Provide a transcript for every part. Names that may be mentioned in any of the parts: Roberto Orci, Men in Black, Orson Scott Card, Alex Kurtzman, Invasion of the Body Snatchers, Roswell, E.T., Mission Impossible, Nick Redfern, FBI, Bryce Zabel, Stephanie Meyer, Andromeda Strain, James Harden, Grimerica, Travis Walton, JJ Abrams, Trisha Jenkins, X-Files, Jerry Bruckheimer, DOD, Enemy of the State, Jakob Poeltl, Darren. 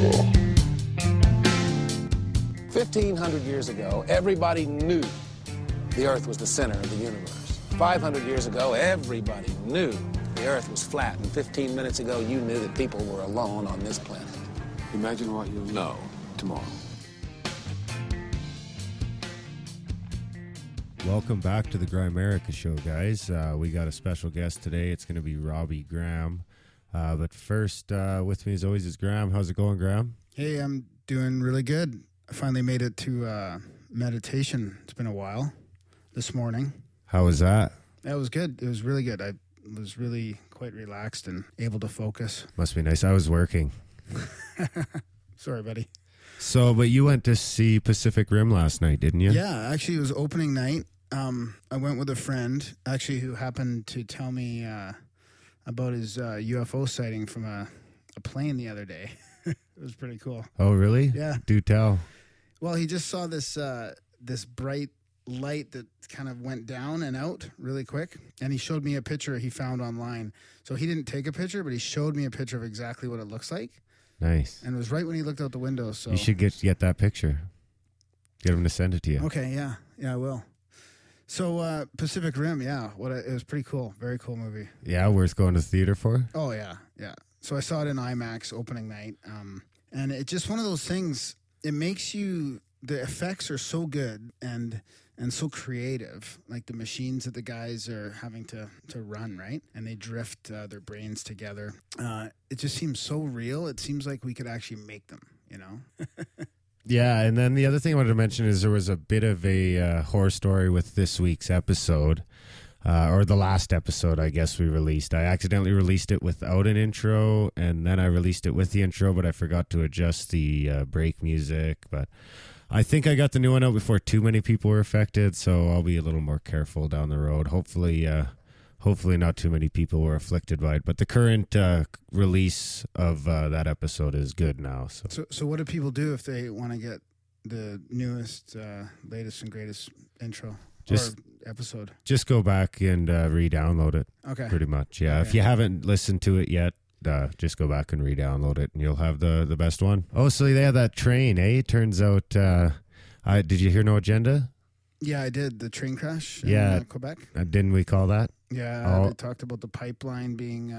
cool. 1,500 years ago, everybody knew the Earth was the center of the universe. 500 years ago, everybody knew the Earth was flat. And 15 minutes ago, you knew that people were alone on this planet. Imagine what you'll know tomorrow. Welcome back to the Grimerica Show, guys. We got a special guest today. It's going to be Robbie Graham. But first, with me as always is Graham. How's it going, Graham? Hey, I'm doing really good. I finally made it to meditation. It's been a while. This morning. How was that? That was good. It was really good. I was really quite relaxed and able to focus. Must be nice. I was working. Sorry, buddy. So, but you went to see Pacific Rim last night, didn't you? Yeah, actually, it was opening night. I went with a friend, actually, who happened to tell me about his UFO sighting from a plane the other day. It was pretty cool. Oh, really? Yeah. Do tell. Well, he just saw this bright light that kind of went down and out really quick, and he showed me a picture he found online. So he didn't take a picture, but he showed me a picture of exactly what it looks like. Nice. And it was right when he looked out the window. So you should get that picture. Get him to send it to you. Okay, yeah. Yeah, I will. So Pacific Rim, yeah. It was pretty cool. Very cool movie. Yeah, worth going to the theater for? Oh, yeah, yeah. So I saw it in IMAX opening night. And it's just one of those things. It makes you... The effects are so good and so creative. Like the machines that the guys are having to run, right? And they drift their brains together. It just seems so real. It seems like we could actually make them, you know? Yeah, and then the other thing I wanted to mention is there was a bit of a horror story with this week's episode, or the last episode, I guess, we released. I accidentally released it without an intro, and then I released it with the intro, but I forgot to adjust the break music, but... I think I got the new one out before too many people were affected, so I'll be a little more careful down the road. Hopefully not too many people were afflicted by it. But the current release of that episode is good now. So what do people do if they want to get the newest, latest and greatest intro or episode? Just go back and re-download it. Okay. Pretty much, yeah. Okay. If you haven't listened to it yet, just go back and re-download it, and you'll have the best one. Oh, so they had that train, eh? Turns out, did you hear No Agenda? Yeah, I did. The train crash in Quebec. Didn't we call that? Yeah, They talked about the pipeline being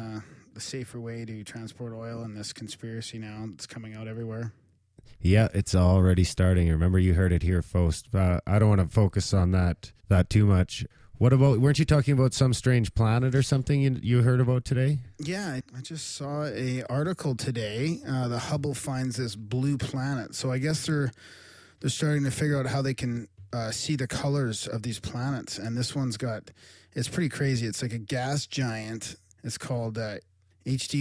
the safer way to transport oil, and this conspiracy now that's coming out everywhere. Yeah, it's already starting. Remember, you heard it here first. I don't want to focus on that too much. What about, weren't you talking about some strange planet or something you heard about today? Yeah, I just saw an article today. The Hubble finds this blue planet. So I guess they're starting to figure out how they can see the colors of these planets. And this one's it's pretty crazy. It's like a gas giant. It's called HD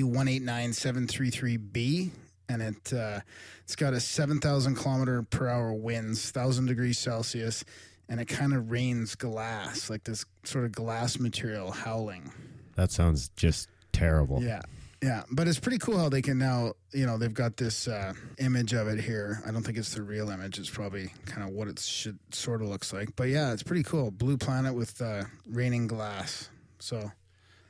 189733b. And it's got a 7,000 kilometer per hour winds, 1,000 degrees Celsius. And it kind of rains glass, like this sort of glass material howling. That sounds just terrible. Yeah, yeah. But it's pretty cool how they can now, you know, they've got this image of it here. I don't think it's the real image. It's probably kind of what it should sort of looks like. But, yeah, it's pretty cool. Blue planet with raining glass. So...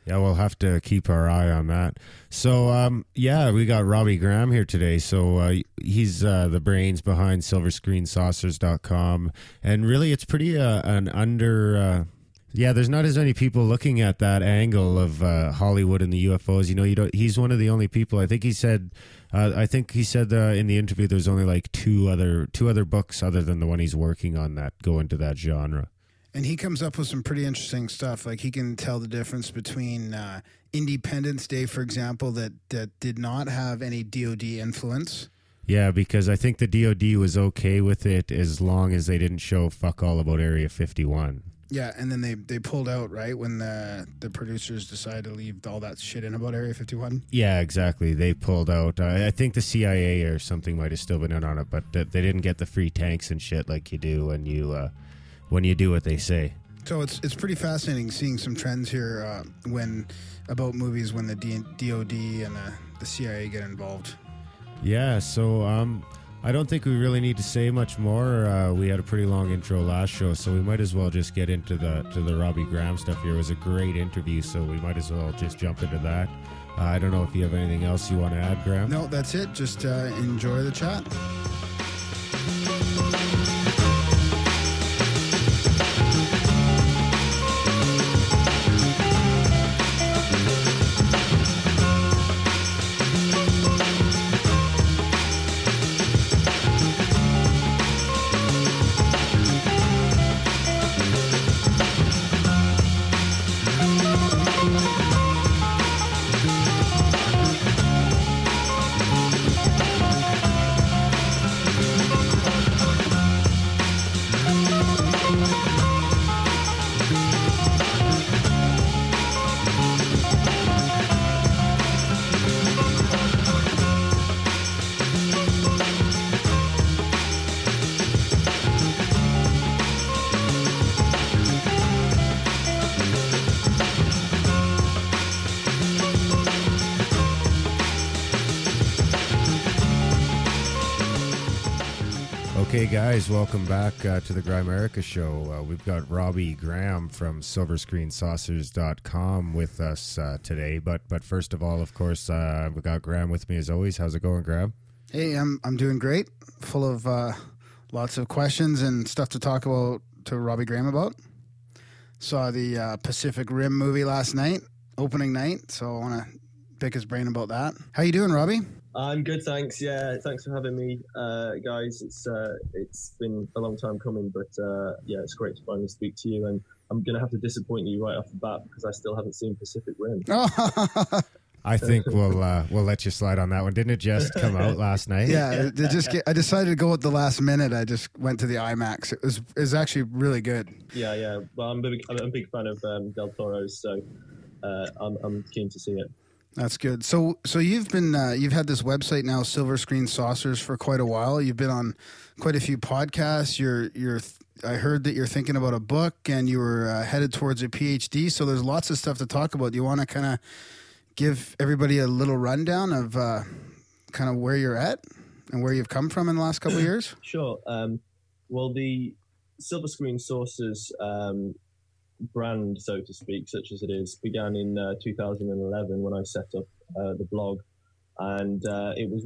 Yeah, we'll have to keep our eye on that. So, we got Robbie Graham here today. So he's the brains behind silverscreensaucers.com. And really, it's pretty an under... there's not as many people looking at that angle of Hollywood and the UFOs. You know, he's one of the only people. I think he said... in the interview there's only like two other books other than the one he's working on that go into that genre. And he comes up with some pretty interesting stuff. Like he can tell the difference between Independence Day, for example, that did not have any DOD influence. Yeah, because I think the DOD was okay with it as long as they didn't show fuck all about Area 51. Yeah, and then they pulled out, right, when the producers decided to leave all that shit in about Area 51? Yeah, exactly. They pulled out. I think the CIA or something might have still been in on it, but they didn't get the free tanks and shit like you do when you... when you do what they say. So it's pretty fascinating seeing some trends here about movies when the DOD and the CIA get involved. Yeah, so I don't think we really need to say much more. We had a pretty long intro last show, so we might as well just get into the Robbie Graham stuff here. It was a great interview, so we might as well just jump into that. I don't know if you have anything else you want to add, Graham. No, that's it. Just enjoy the chat. Hey guys, welcome back to the Grimerica Show. We've got Robbie Graham from silverscreensaucers.com with us today. But first of all, of course, we've got Graham with me as always. How's it going, Graham? Hey, I'm doing great. Full of lots of questions and stuff to talk about to Robbie Graham about. Saw the Pacific Rim movie last night, opening night, so I want to pick his brain about that. How you doing, Robbie? I'm good, thanks. Yeah, thanks for having me, guys. It's been a long time coming, but yeah, it's great to finally speak to you. And I'm going to have to disappoint you right off the bat because I still haven't seen Pacific Rim. I think we'll let you slide on that one. Didn't it just come out last night? Yeah, I decided to go at the last minute. I just went to the IMAX. It was actually really good. Yeah. Well, I'm a big fan of Del Toro's, so I'm keen to see it. That's good. So you've been you've had this website now, Silver Screen Saucers, for quite a while. You've been on quite a few podcasts. I heard that you're thinking about a book and you were headed towards a PhD. So there's lots of stuff to talk about. Do you want to kind of give everybody a little rundown of kind of where you're at and where you've come from in the last couple of years? Sure. Well, the Silver Screen Saucers brand, so to speak, such as it is, began in 2011 when I set up the blog, and it was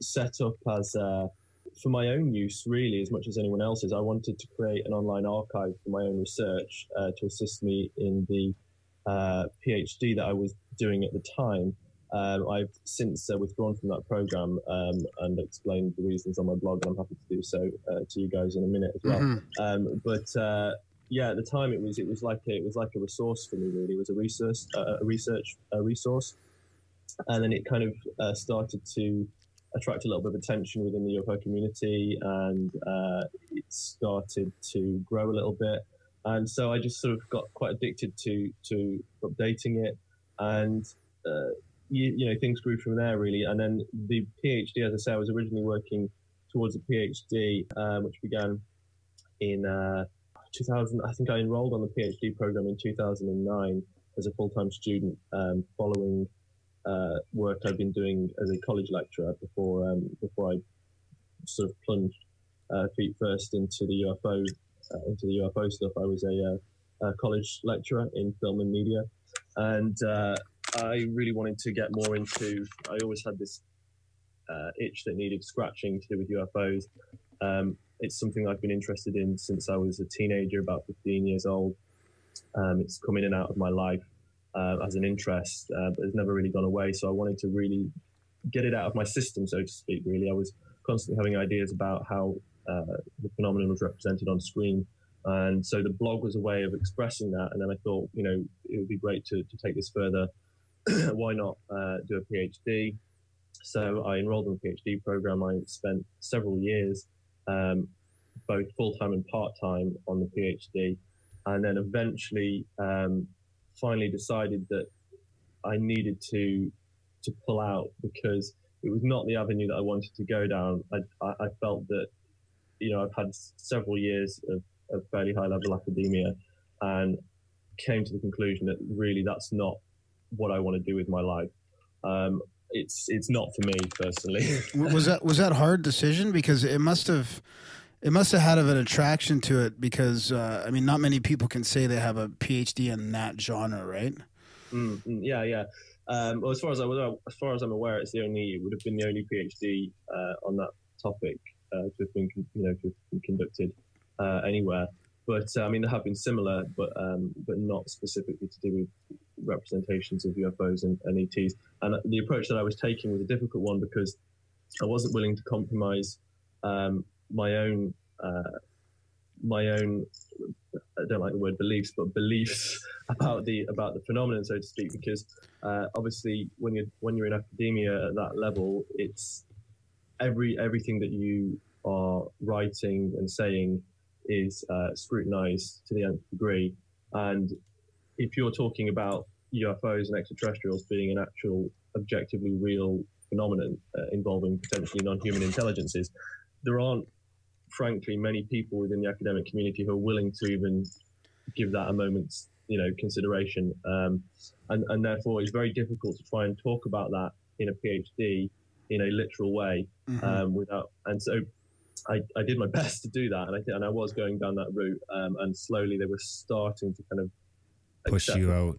set up as for my own use, really, as much as anyone else's. I wanted to create an online archive for my own research to assist me in the PhD that I was doing at the time. I've since withdrawn from that program and explained the reasons on my blog, and I'm happy to do so to you guys in a minute as well. Mm-hmm. Yeah, at the time it was like a resource for me, really. It was a resource, and then it kind of started to attract a little bit of attention within the UFO community, and it started to grow a little bit. And so I just sort of got quite addicted to updating it, and you know things grew from there, really. And then the PhD, as I say, I was originally working towards a PhD, which began in 2000. I think I enrolled on the PhD program in 2009 as a full-time student, following work I'd been doing as a college lecturer before I sort of plunged feet first into the UFO stuff. I was a college lecturer in film and media, and I really wanted to get more into. I always had this itch that needed scratching to do with UFOs. It's something I've been interested in since I was a teenager, about 15 years old. It's come in and out of my life as an interest, but it's never really gone away. So I wanted to really get it out of my system, so to speak, really. I was constantly having ideas about how the phenomenon was represented on screen. And so the blog was a way of expressing that. And then I thought, you know, it would be great to take this further. Why not do a PhD? So I enrolled in the PhD program. I spent several years both full-time and part-time on the PhD, and then eventually finally decided that I needed to pull out because it was not the avenue that I wanted to go down. I felt that, you know, I've had several years of fairly high-level academia and came to the conclusion that really that's not what I want to do with my life. It's not for me personally. Was that a hard decision? Because it must have had an attraction to it, because I mean, not many people can say they have a PhD in that genre, right? Yeah. Well, as far as I'm aware, it would have been the only PhD on that topic to have been, conducted anywhere. But I mean, there have been similar, but not specifically to do with representations of UFOs and ETs. And the approach that I was taking was a difficult one because I wasn't willing to compromise my own. I don't like the word beliefs, but beliefs about the phenomenon, so to speak. Because obviously, when you're in academia at that level, it's everything that you are writing and saying is scrutinized to the nth degree. And if you're talking about UFOs and extraterrestrials being an actual, objectively real phenomenon involving potentially non-human intelligences, there aren't, frankly, many people within the academic community who are willing to even give that a moment's, consideration. And therefore, it's very difficult to try and talk about that in a PhD in a literal way. Mm-hmm. So I did my best to do that, and I was going down that route, and slowly they were starting to kind of push you out.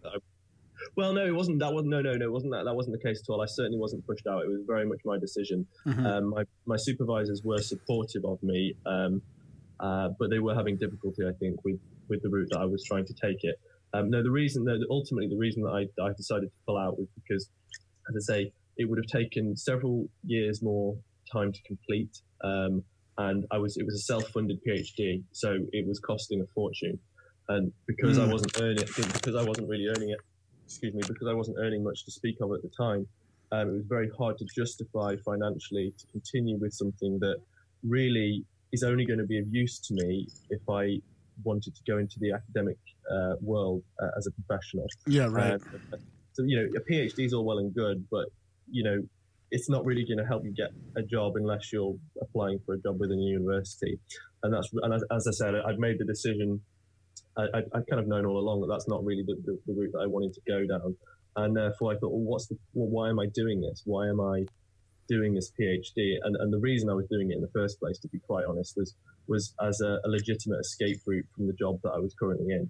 Well, no, it wasn't. That wasn't. No, it wasn't that. That wasn't the case at all. I certainly wasn't pushed out. It was very much my decision. Mm-hmm. My supervisors were supportive of me, but they were having difficulty, I think, with the route that I was trying to take it. The reason that I decided to pull out was because, as I say, it would have taken several years more time to complete, and it was a self-funded PhD, so it was costing a fortune, and because I wasn't earning much to speak of at the time, it was very hard to justify financially to continue with something that really is only going to be of use to me if I wanted to go into the academic world as a professional. Yeah, right. So a PhD is all well and good, but, it's not really going to help you get a job unless you're applying for a job within a university. And as I said, I've made the decision. I've kind of known all along that that's not really the route that I wanted to go down, and therefore I thought, why am I doing this? Why am I doing this PhD? And the reason I was doing it in the first place, to be quite honest, was as a legitimate escape route from the job that I was currently in.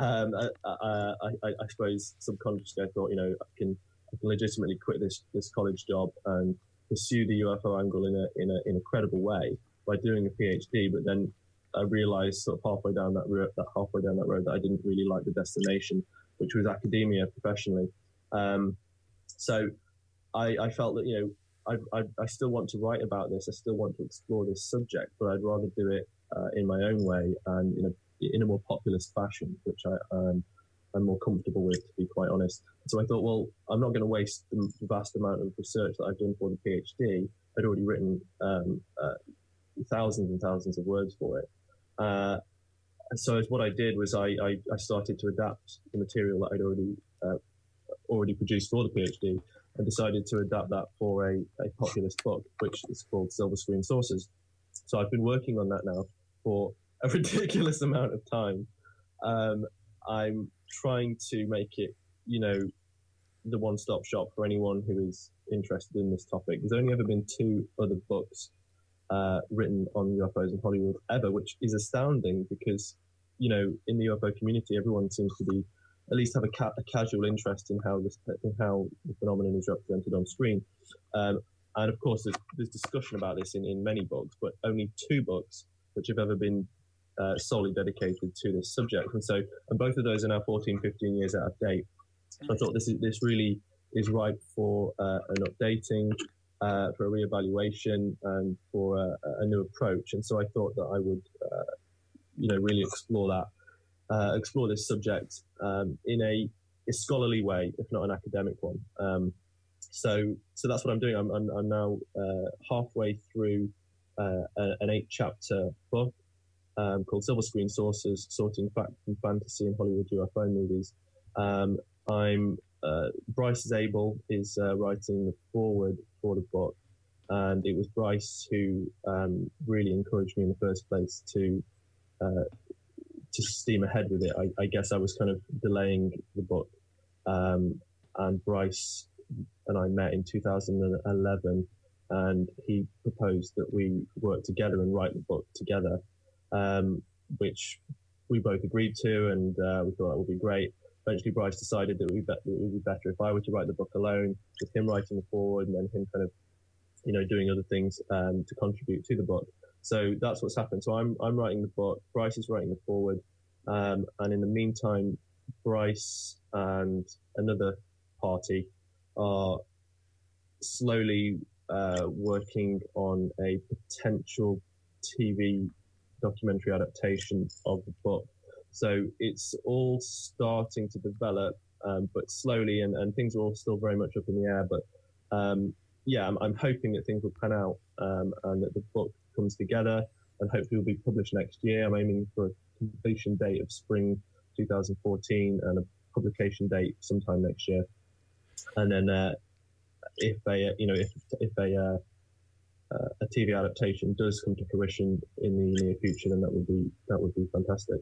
I thought, I suppose subconsciously I thought, I can legitimately quit this college job and pursue the UFO angle in a credible way by doing a PhD, but then I realised sort of halfway down that road that I didn't really like the destination, which was academia professionally. So I felt that I still want to write about this, I still want to explore this subject, but I'd rather do it in my own way and in a more populist fashion, which I'm more comfortable with, to be quite honest. So I thought, well, I'm not going to waste the vast amount of research that I've done for the PhD. I'd already written thousands and thousands of words for it. So what I did was I started to adapt the material that I'd already produced for the PhD, and decided to adapt that for a populist book, which is called Silver Screen Saucers. So I've been working on that now for a ridiculous amount of time. I'm trying to make it, the one-stop shop for anyone who is interested in this topic. There's only ever been two other books written on UFOs in Hollywood ever, which is astounding because, in the UFO community, everyone seems to be at least have a casual interest in how the phenomenon is represented on screen. And of course, there's discussion about this in many books, but only two books which have ever been solely dedicated to this subject. And both of those are now 14, 15 years out of date. So I thought this really is ripe for an updating, for a reevaluation, and for a new approach. And so I thought that I would, really explore this subject in a scholarly way, if not an academic one. So that's what I'm doing. I'm now halfway through an 8-chapter book called Silver Screen Saucers: Sorting Fact from Fantasy in Hollywood UFO Movies. Bryce Zabel is writing the foreword for the book, and it was Bryce who really encouraged me in the first place to steam ahead with it. I guess I was kind of delaying the book, and Bryce and I met in 2011, and he proposed that we work together and write the book together, which we both agreed to, and we thought that would be great. eventually Bryce decided that it would be better if I were to write the book alone, with him writing the foreword and then him kind of, you know, doing other things to contribute to the book. So that's what's happened. So I'm writing the book, Bryce is writing the foreword, and in the meantime, Bryce and another party are slowly working on a potential TV documentary adaptation of the book. So it's all starting to develop, but slowly, and things are all still very much up in the air. But I'm hoping that things will pan out and that the book comes together, and hopefully will be published next year. I'm aiming for a completion date of spring 2014 and a publication date sometime next year. And then if a TV adaptation does come to fruition in the near future, then that would be fantastic.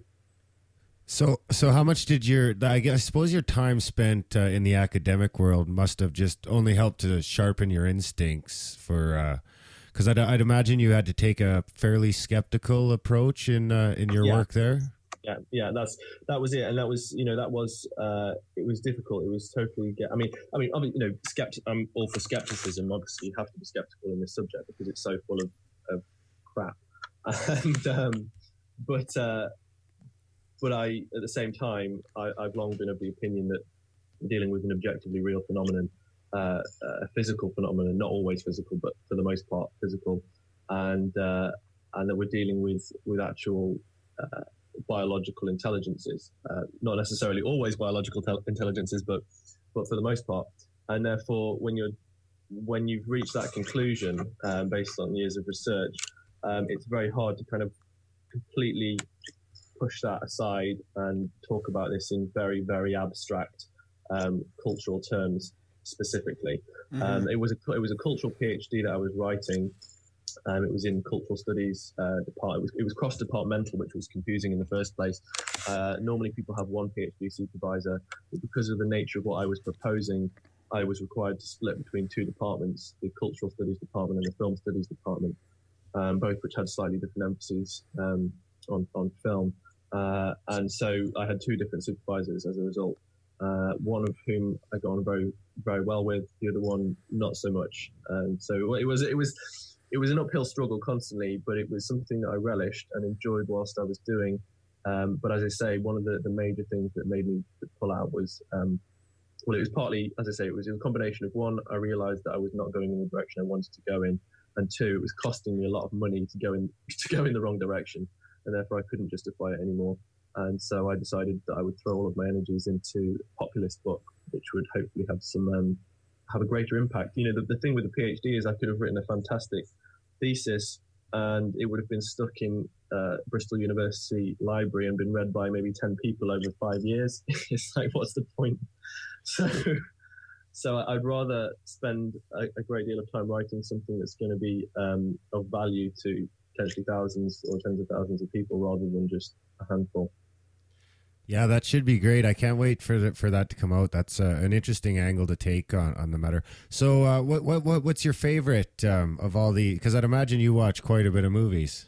So how much did I suppose your time spent in the academic world must have just only helped to sharpen your instincts for, because I'd imagine you had to take a fairly skeptical approach in your work there. Yeah, that was it, and that was, you know, it was difficult. It was totally. I mean, obviously, you know, I'm all for skepticism. Obviously, you have to be skeptical in this subject because it's so full of crap. And but I, at the same time, I've long been of the opinion that dealing with an objectively real phenomenon, a physical phenomenon, not always physical, but for the most part physical, and that we're dealing with actual. Biological intelligences, not necessarily always biological intelligences, but for the most part, and therefore when you've reached that conclusion based on years of research, it's very hard to kind of completely push that aside and talk about this in very, very abstract cultural terms specifically. Mm-hmm. It was a cultural PhD that I was writing. It was in cultural studies department. It was cross-departmental, which was confusing in the first place. Normally, people have one PhD supervisor, but because of the nature of what I was proposing, I was required to split between two departments: the cultural studies department and the film studies department, both which had slightly different emphases on film. And so, I had two different supervisors as a result. One of whom I got on very, very well with; the other one, not so much. And so, it was. It was an uphill struggle constantly, but it was something that I relished and enjoyed whilst I was doing. But as I say, one of the major things that made me pull out was, it was partly, as I say, it was a combination of one, I realised that I was not going in the direction I wanted to go in, and two, it was costing me a lot of money to go in the wrong direction, and therefore I couldn't justify it anymore. And so I decided that I would throw all of my energies into a populist book, which would hopefully have some. Have a greater impact. You know, the thing with the PhD is I could have written a fantastic thesis and it would have been stuck in Bristol University library and been read by maybe 10 people over 5 years. It's like, what's the point? So I'd rather spend a great deal of time writing something that's going to be of value to potentially thousands or tens of thousands of people rather than just a handful. Yeah, that should be great. I can't wait for that to come out. That's an interesting angle to take on the matter. So, what's your favorite of all the? Because I'd imagine you watch quite a bit of movies.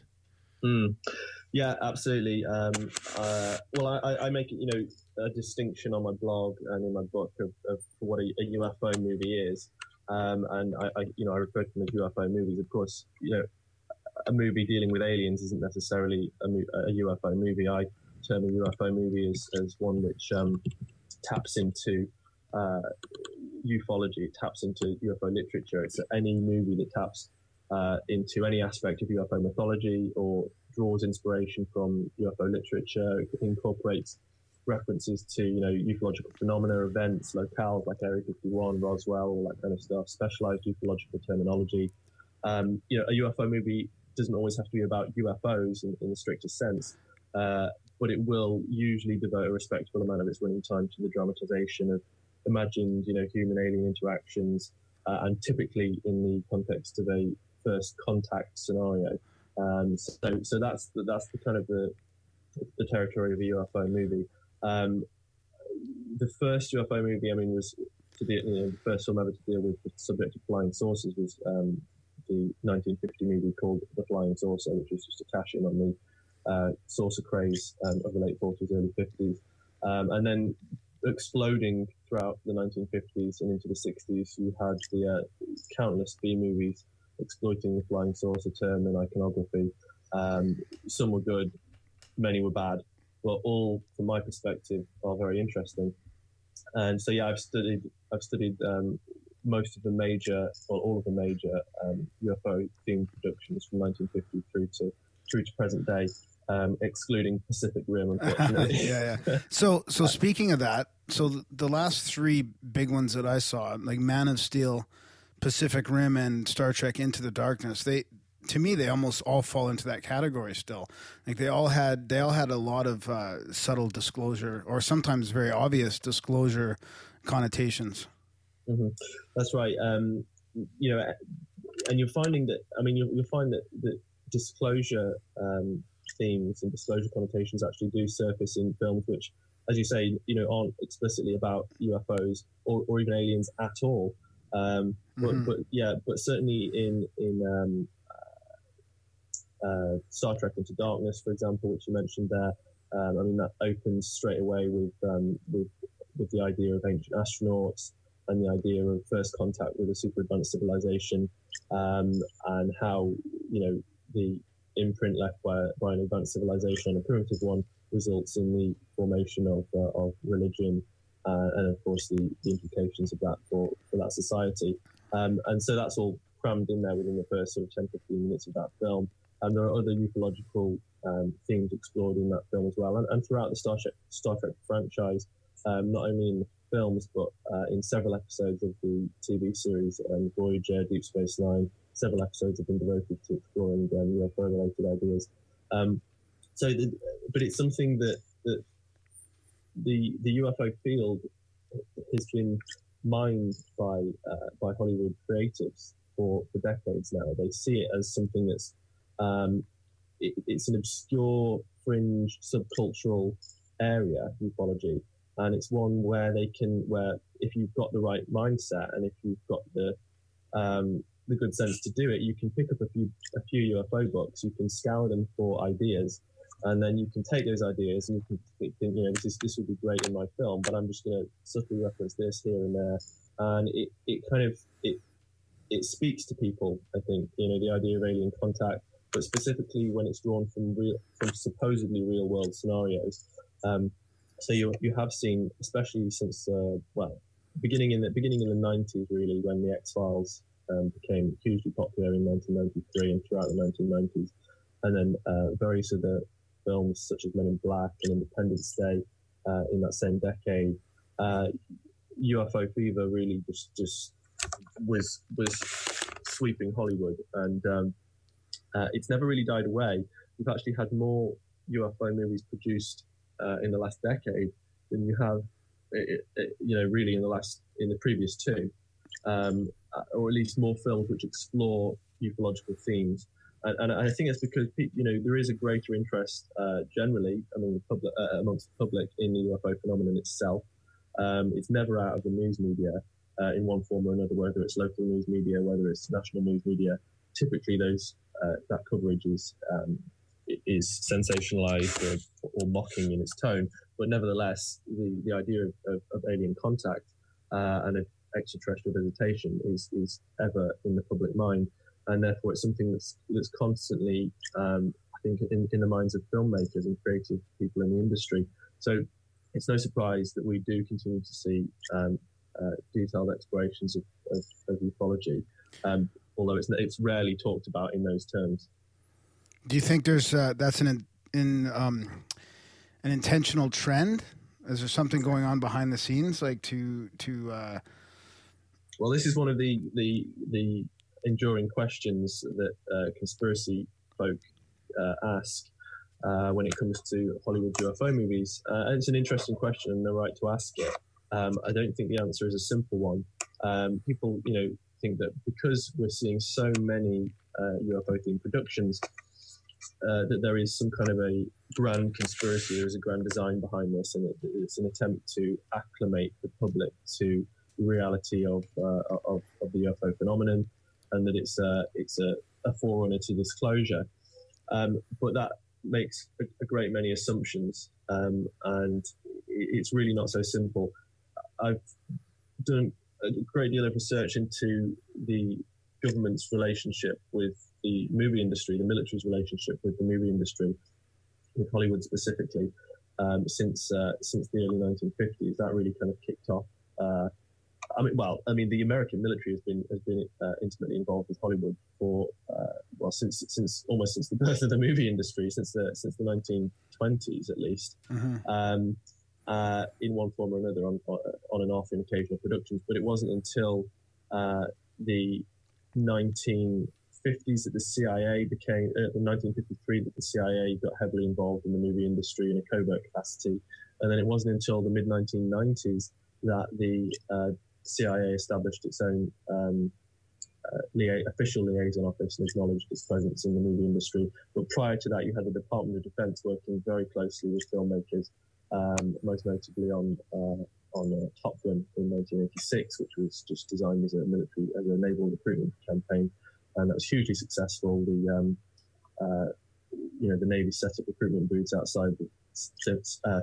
Yeah, absolutely. I make a distinction on my blog and in my book of what a UFO movie is, and I refer to them as UFO movies. Of course, you know, a movie dealing with aliens isn't necessarily a UFO movie. I term a UFO movie as one which taps into ufology, it taps into UFO literature. It's any movie that taps into any aspect of UFO mythology or draws inspiration from UFO literature. It incorporates references to, ufological phenomena, events, locales like Area 51, Roswell, all that kind of stuff, specialized ufological terminology. A UFO movie doesn't always have to be about UFOs in the strictest sense. But it will usually devote a respectful amount of its running time to the dramatization of imagined, human-alien interactions, and typically in the context of a first contact scenario. So that's the kind of the territory of a UFO movie. The first UFO movie, was the first film ever to deal with the subject of flying saucers was the 1950 movie called The Flying Saucer, which was just a cash in on the saucer craze of the late 40s, early 50s. And then exploding throughout the 1950s and into the 60s. You had the countless B movies exploiting the flying saucer term and iconography. Some were good, many were bad, but all, from my perspective, are very interesting. And so, yeah, I've studied most of the major, or all of the major UFO-themed productions from 1950 through to present day, excluding Pacific Rim, unfortunately. Yeah. So speaking of that, so the last three big ones that I saw, like Man of Steel, Pacific Rim, and Star Trek Into the Darkness, to me, they almost all fall into that category still. Like they all had a lot of subtle disclosure, or sometimes very obvious disclosure connotations. Mm-hmm. That's right. And you're finding that. I mean, you'll find that the disclosure themes and disclosure connotations actually do surface in films which, as you say, aren't explicitly about UFOs or even aliens at all. But certainly in Star Trek Into Darkness, for example, which you mentioned there. I mean, that opens straight away with the idea of ancient astronauts and the idea of first contact with a super advanced civilization, and how the imprint left by an advanced civilization on a primitive one results in the formation of religion, and of course the implications of that for that society. And so that's all crammed in there within the first sort of 10-15 minutes of that film. And there are other ufological themes explored in that film as well, and throughout the Star Trek franchise, not only in the films but in several episodes of the TV series Voyager, Deep Space Nine. Several episodes have been devoted to exploring UFO-related ideas. But it's something that the UFO field has been mined by Hollywood creatives for decades now. They see it as something that's it's an obscure, fringe, subcultural area, ufology, and it's one where where if you've got the right mindset and if you've got the good sense to do it, you can pick up a few UFO books, you can scour them for ideas, and then you can take those ideas and you can think, this would be great in my film, but I'm just going to subtly reference this here and there, and it speaks to people, I think, the idea of alien contact, but specifically when it's drawn from supposedly real world scenarios. So you have seen, especially since beginning in the 90s, really, when the X-Files became hugely popular in 1993 and throughout the 1990s, and then various other films such as Men in Black and Independence Day in that same decade. UFO fever really just was sweeping Hollywood, and it's never really died away. We've actually had more UFO movies produced in the last decade than you have, really in the previous two, or at least more films which explore ufological themes. And I think that's because there is a greater interest generally amongst the public in the UFO phenomenon itself. It's never out of the news media in one form or another, whether it's local news media, whether it's national news media. Typically, those that coverage is sensationalized or mocking in its tone. But nevertheless, the idea of alien contact and of extraterrestrial visitation is ever in the public mind. And therefore, it's something that's constantly, I think, in the minds of filmmakers and creative people in the industry. So it's no surprise that we do continue to see detailed explorations of ufology, although it's rarely talked about in those terms. Do you think there's that's an intentional trend? Is there something going on behind the scenes, like to? Well, this is one of the enduring questions that conspiracy folk ask when it comes to Hollywood UFO movies. And it's an interesting question and they're right to ask it. I don't think the answer is a simple one. People, think that because we're seeing so many UFO-themed productions, that there is some kind of a grand conspiracy, there is a grand design behind this, and it's an attempt to acclimate the public to the reality of the UFO phenomenon, and that it's a forerunner to disclosure. But that makes a great many assumptions, and it's really not so simple. I've done a great deal of research into the government's relationship with the movie industry, the military's relationship with the movie industry, with Hollywood specifically, since the early 1950s. That really kind of kicked off. The American military has been intimately involved with Hollywood for since the birth of the movie industry, since the 1920s at least, in one form or another, on and off in occasional productions. But it wasn't until the 1950s that the CIA became, in 1953 that the CIA got heavily involved in the movie industry in a covert capacity, and then it wasn't until the mid 1990s that the CIA established its own official liaison office and acknowledged its presence in the movie industry. But prior to that, you had the Department of Defense working very closely with filmmakers, most notably on Top Gun in 1986, which was just designed as a naval recruitment campaign, and that was hugely successful. The Navy set up recruitment booths outside the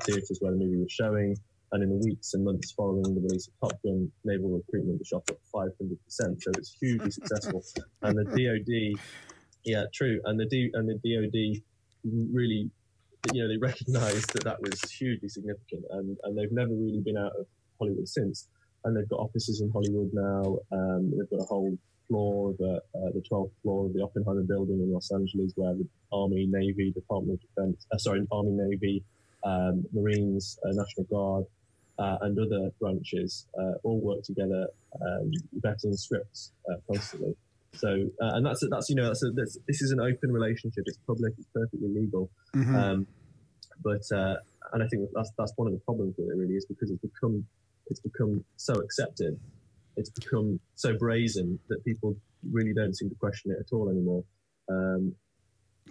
theaters where the movie was showing. And in the weeks and months following the release of Top Gun, naval recruitment was shot up 500%. So it's hugely successful. And the DoD, the DoD really, they recognised that was hugely significant, and they've never really been out of Hollywood since. And they've got offices in Hollywood now. They've got a whole floor, the 12th floor of the Oppenheimer building in Los Angeles, where the Army, Navy, Department of Defence, Army, Navy, Marines, National Guard, and other branches all work together, vetting scripts constantly. So, and this is an open relationship. It's public. It's perfectly legal. Mm-hmm. But I think that's one of the problems with it, really, is because it's become so accepted, it's become so brazen that people really don't seem to question it at all anymore.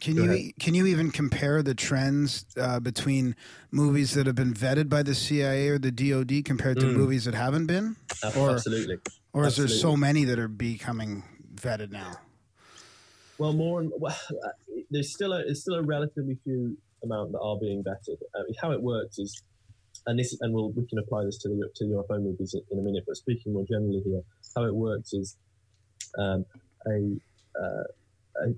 Can you even compare the trends between movies that have been vetted by the CIA or the DoD compared to movies that haven't been? Absolutely. Or is there so many that are becoming vetted now? Well, there's still a relatively few amount that are being vetted. How it works is, we can apply this to the UFO movies in a minute. But speaking more generally here, how it works is a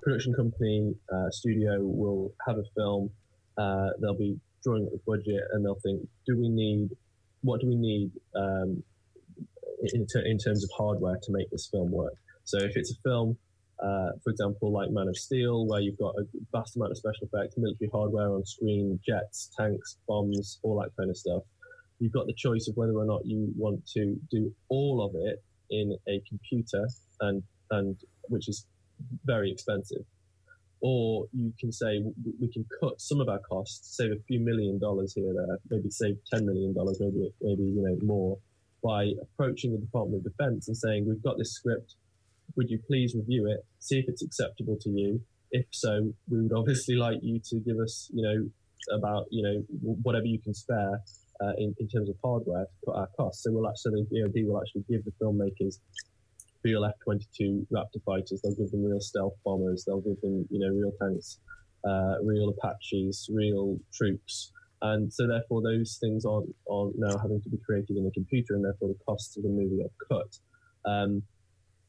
production company, studio will have a film. They'll be drawing up the budget, and they'll think, "What do we need in terms of hardware to make this film work?" So, if it's a film, for example, like Man of Steel, where you've got a vast amount of special effects, military hardware on screen, jets, tanks, bombs, all that kind of stuff, you've got the choice of whether or not you want to do all of it in a computer, and which is very expensive, or you can say we can cut some of our costs, save a few $1 million here or there, maybe save $10 million, maybe more, by approaching the Department of Defense and saying, we've got this script, would you please review it, see if it's acceptable to you? If so, we would obviously like you to give us whatever you can spare in terms of hardware to cut our costs. So the DoD will actually give the filmmakers real F-22 Raptor fighters. They'll give them real stealth bombers. They'll give them, real tanks, real Apaches, real troops. And so, therefore, those things are now having to be created in the computer, and therefore the costs of the movie are cut.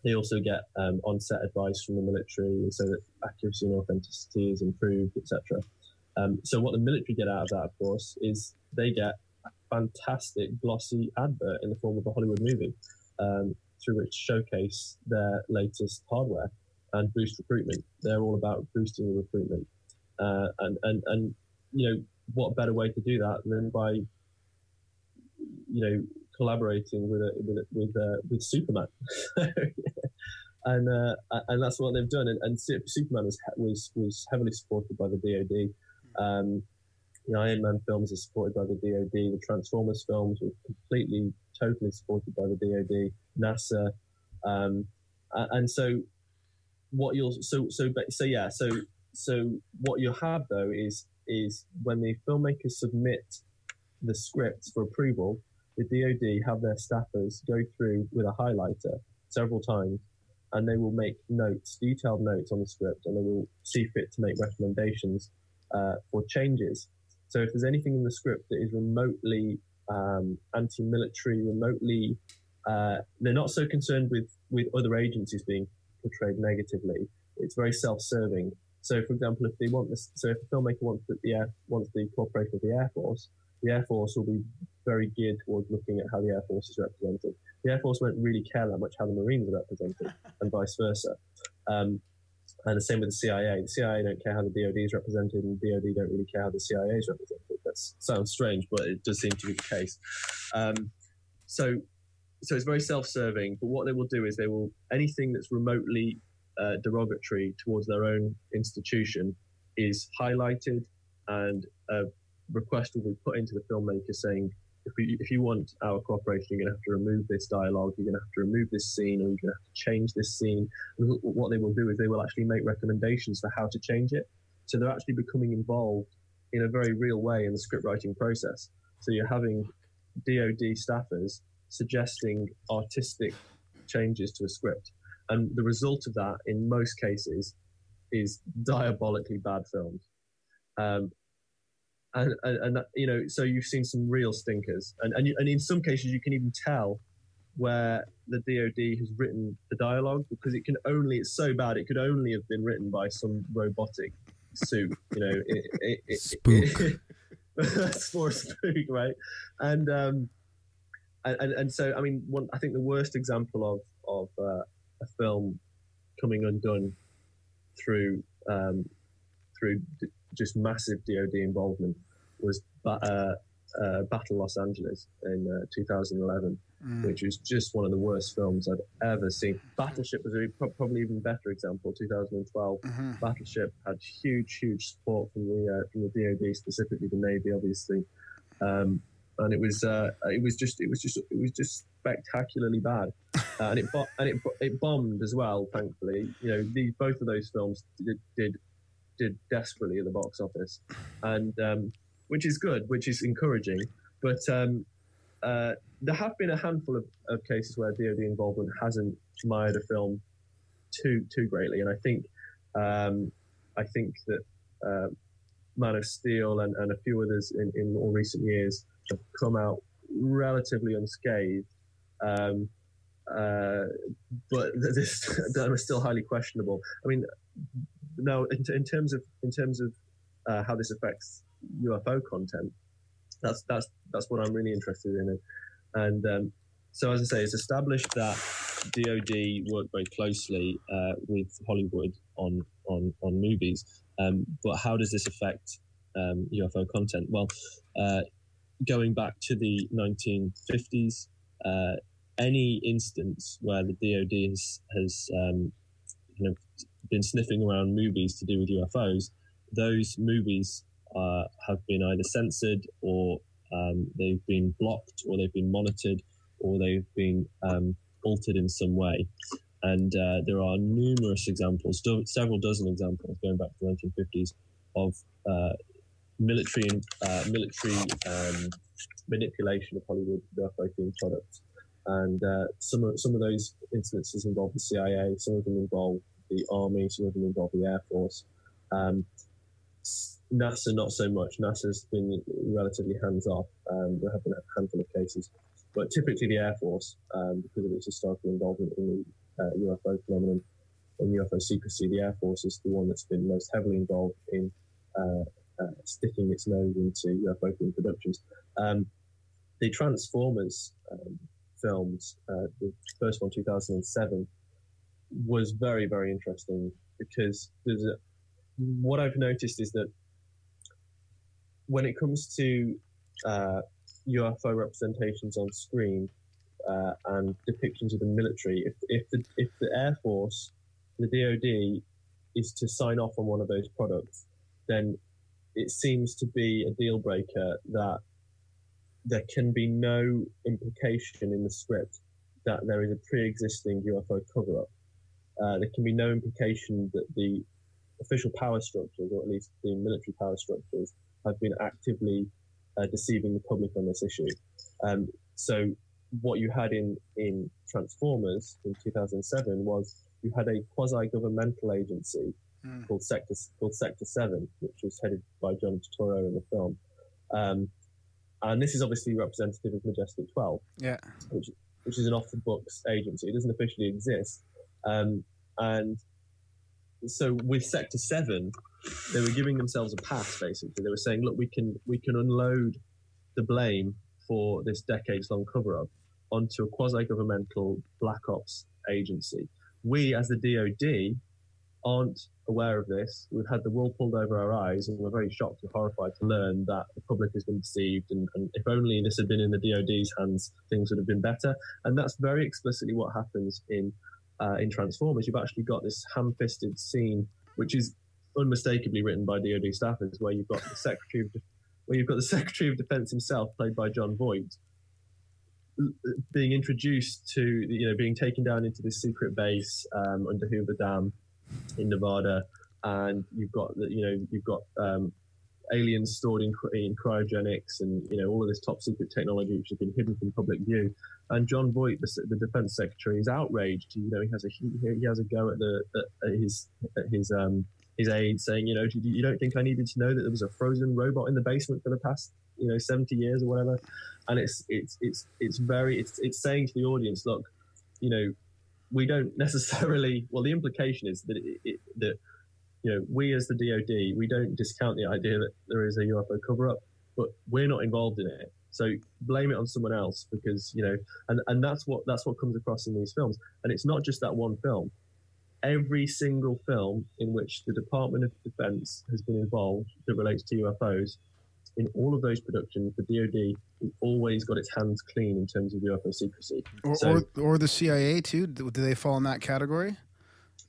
They also get on-set advice from the military, so that accuracy and authenticity is improved, etc. So what the military get out of that, of course, is they get a fantastic glossy advert in the form of a Hollywood movie, through which showcase their latest hardware and boost recruitment. They're all about boosting the recruitment, and what better way to do that than by collaborating with Superman, and that's what they've done. And Superman was heavily supported by the DoD. The Iron Man films are supported by the DoD. The Transformers films were totally supported by the DoD, NASA, So what you'll have though is when the filmmakers submit the scripts for approval, the DoD have their staffers go through with a highlighter several times, and they will make notes, detailed notes on the script, and they will see fit to make recommendations for changes. So if there's anything in the script that is remotely anti-military, remotely, they're not so concerned with other agencies being portrayed negatively. It's very self-serving. So, for example, if they want this, so if a filmmaker wants the cooperation of the Air Force will be very geared towards looking at how the Air Force is represented. The Air Force won't really care that much how the Marines are represented, and vice versa. And the same with the CIA. The CIA don't care how the DoD is represented, and the DoD don't really care how the CIA is represented. That sounds strange, but it does seem to be the case. So it's very self-serving. But what they will do is they will anything that's remotely derogatory towards their own institution is highlighted, and a request will be put into the filmmaker saying, if you want our cooperation, you're going to have to remove this dialogue, you're going to have to remove this scene, or you're going to have to change this scene. And what they will do is they will actually make recommendations for how to change it. So they're actually becoming involved in a very real way in the script writing process. So you're having DoD staffers suggesting artistic changes to a script. And the result of that, in most cases, is diabolically bad films. And you know, so you've seen some real stinkers. And in some cases, you can even tell where the DoD has written the dialogue, because it can only, it's so bad, it could only have been written by some robotic soup, you know. Spook. That's more spook, right? And so, I mean, I think the worst example of a film coming undone through just massive DoD involvement was Battle Los Angeles in 2011, which was just one of the worst films I've ever seen. Battleship was probably even better example. 2012, Battleship had huge support from the DoD, specifically the Navy, obviously, and it was just spectacularly bad. And it bombed as well, thankfully. You know, both of those films did desperately at the box office, and which is good, which is encouraging. But there have been a handful of cases where DoD involvement hasn't mired a film too greatly, and I think that Man of Steel and a few others in more recent years have come out relatively unscathed. But this is still highly questionable. I mean, now in terms of how this affects UFO content, that's what I'm really interested in. And so, as I say, it's established that DoD work very closely with Hollywood on movies. But how does this affect UFO content? Well, going back to the 1950s. Any instance where the DoD has been sniffing around movies to do with UFOs, those movies have been either censored, or they've been blocked, or they've been monitored, or they've been altered in some way. And there are numerous examples, several dozen examples, going back to the 1950s, of military manipulation of Hollywood UFO themed products. And some of those instances involve the CIA, some of them involve the Army, some of them involve the Air Force. NASA, not so much. NASA's been relatively hands-off. There have been a handful of cases. But typically the Air Force, because of its historical involvement in the UFO phenomenon and UFO secrecy, the Air Force is the one that's been most heavily involved in sticking its nose into UFO productions. The Transformers films, the first one, 2007, was very, very interesting, because what I've noticed is that when it comes to UFO representations on screen and depictions of the military, if the Air Force, the DoD, is to sign off on one of those products, then it seems to be a deal breaker that there can be no implication in the script that there is a pre-existing UFO cover-up. There can be no implication that the official power structures, or at least the military power structures, have been actively deceiving the public on this issue. So what you had in Transformers in 2007 was you had a quasi-governmental agency called Sector Seven, which was headed by John Turturro in the film. And this is obviously representative of Majestic 12, which is an off-the-books agency. It doesn't officially exist. And so with Sector 7, they were giving themselves a pass, basically. They were saying, look, we can unload the blame for this decades-long cover-up onto a quasi-governmental black ops agency. We, as the DOD, aren't aware of this. We've had the wool pulled over our eyes, and we're very shocked and horrified to learn that the public has been deceived, and if only this had been in the DOD's hands, things would have been better. And that's very explicitly what happens in Transformers. You've actually got this ham-fisted scene, which is unmistakably written by DOD staffers, where you've got the Secretary of Defense himself, played by John Voight, being introduced to, being taken down into this secret base under Hoover Dam in Nevada, and you've got aliens stored in cryogenics, and all of this top secret technology which has been hidden from public view. And John Voight, the Defense Secretary, is outraged. He has a go at his aide, saying, you don't think I needed to know that there was a frozen robot in the basement for the past 70 years or whatever? And it's saying to the audience, look, we don't necessarily. Well, the implication is that we as the DOD, we don't discount the idea that there is a UFO cover-up, but we're not involved in it. So blame it on someone else, because and that's what comes across in these films. And it's not just that one film. Every single film in which the Department of Defense has been involved that relates to UFOs, in all of those productions, the DOD has always got its hands clean in terms of UFO secrecy. Or the CIA too? Do they fall in that category?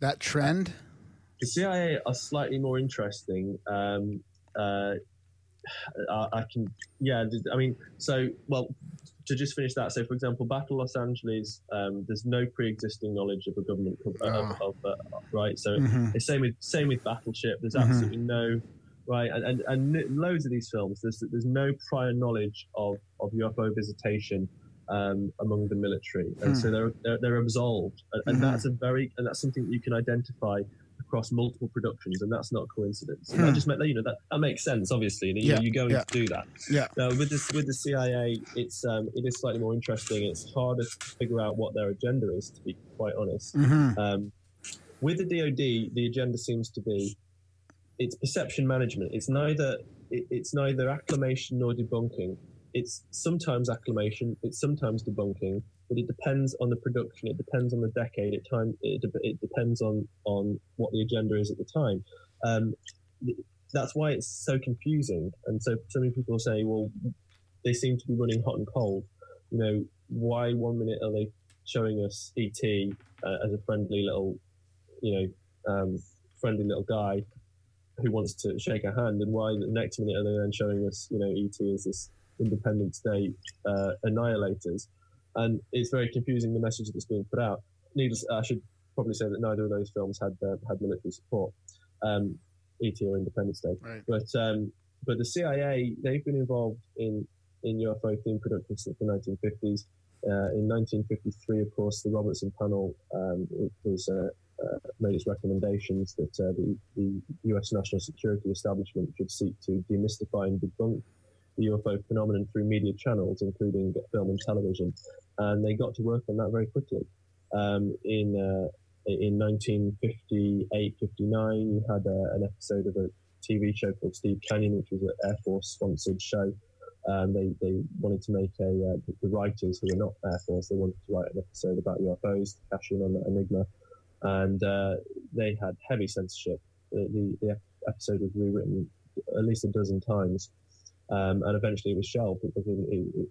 That trend? The CIA are slightly more interesting. To just finish that, so for example, Battle Los Angeles, there's no pre-existing knowledge of a government, right? So mm-hmm. It's same with Battleship. There's absolutely mm-hmm. no... Right, and loads of these films, there's no prior knowledge of UFO visitation among the military, and so they're absolved, and that's that's something that you can identify across multiple productions, and that's not a coincidence. And I just meant that makes sense, obviously, and you're going to do that. Yeah. With the CIA, it is slightly more interesting. It's harder to figure out what their agenda is, to be quite honest. Mm-hmm. With the DOD, the agenda seems to be, it's perception management. It's neither acclamation nor debunking. It's sometimes acclamation. It's sometimes debunking. But it depends on the production. It depends on the decade. It depends on what the agenda is at the time. That's why it's so confusing. And so many people say, well, they seem to be running hot and cold. Why one minute are they showing us E.T. As a friendly little guy who wants to shake a hand, and why the next minute are they then showing us, E.T. as this Independence Day annihilators? And it's very confusing, the message that's being put out. I should probably say that neither of those films had military support, E.T. or Independence Day. Right. But the CIA, they've been involved in UFO-themed productions since the 1950s. In 1953, of course, the Robertson Panel made its recommendations that the U.S. national security establishment should seek to demystify and debunk the UFO phenomenon through media channels, including film and television. And they got to work on that very quickly. In 1958-59, you had an episode of a TV show called Steve Canyon, which was an Air Force-sponsored show. They wanted to make the writers, who were not Air Force, they wanted to write an episode about UFOs, to cash in on that enigma. And they had heavy censorship. The episode was rewritten at least a dozen times, and eventually it was shelved, because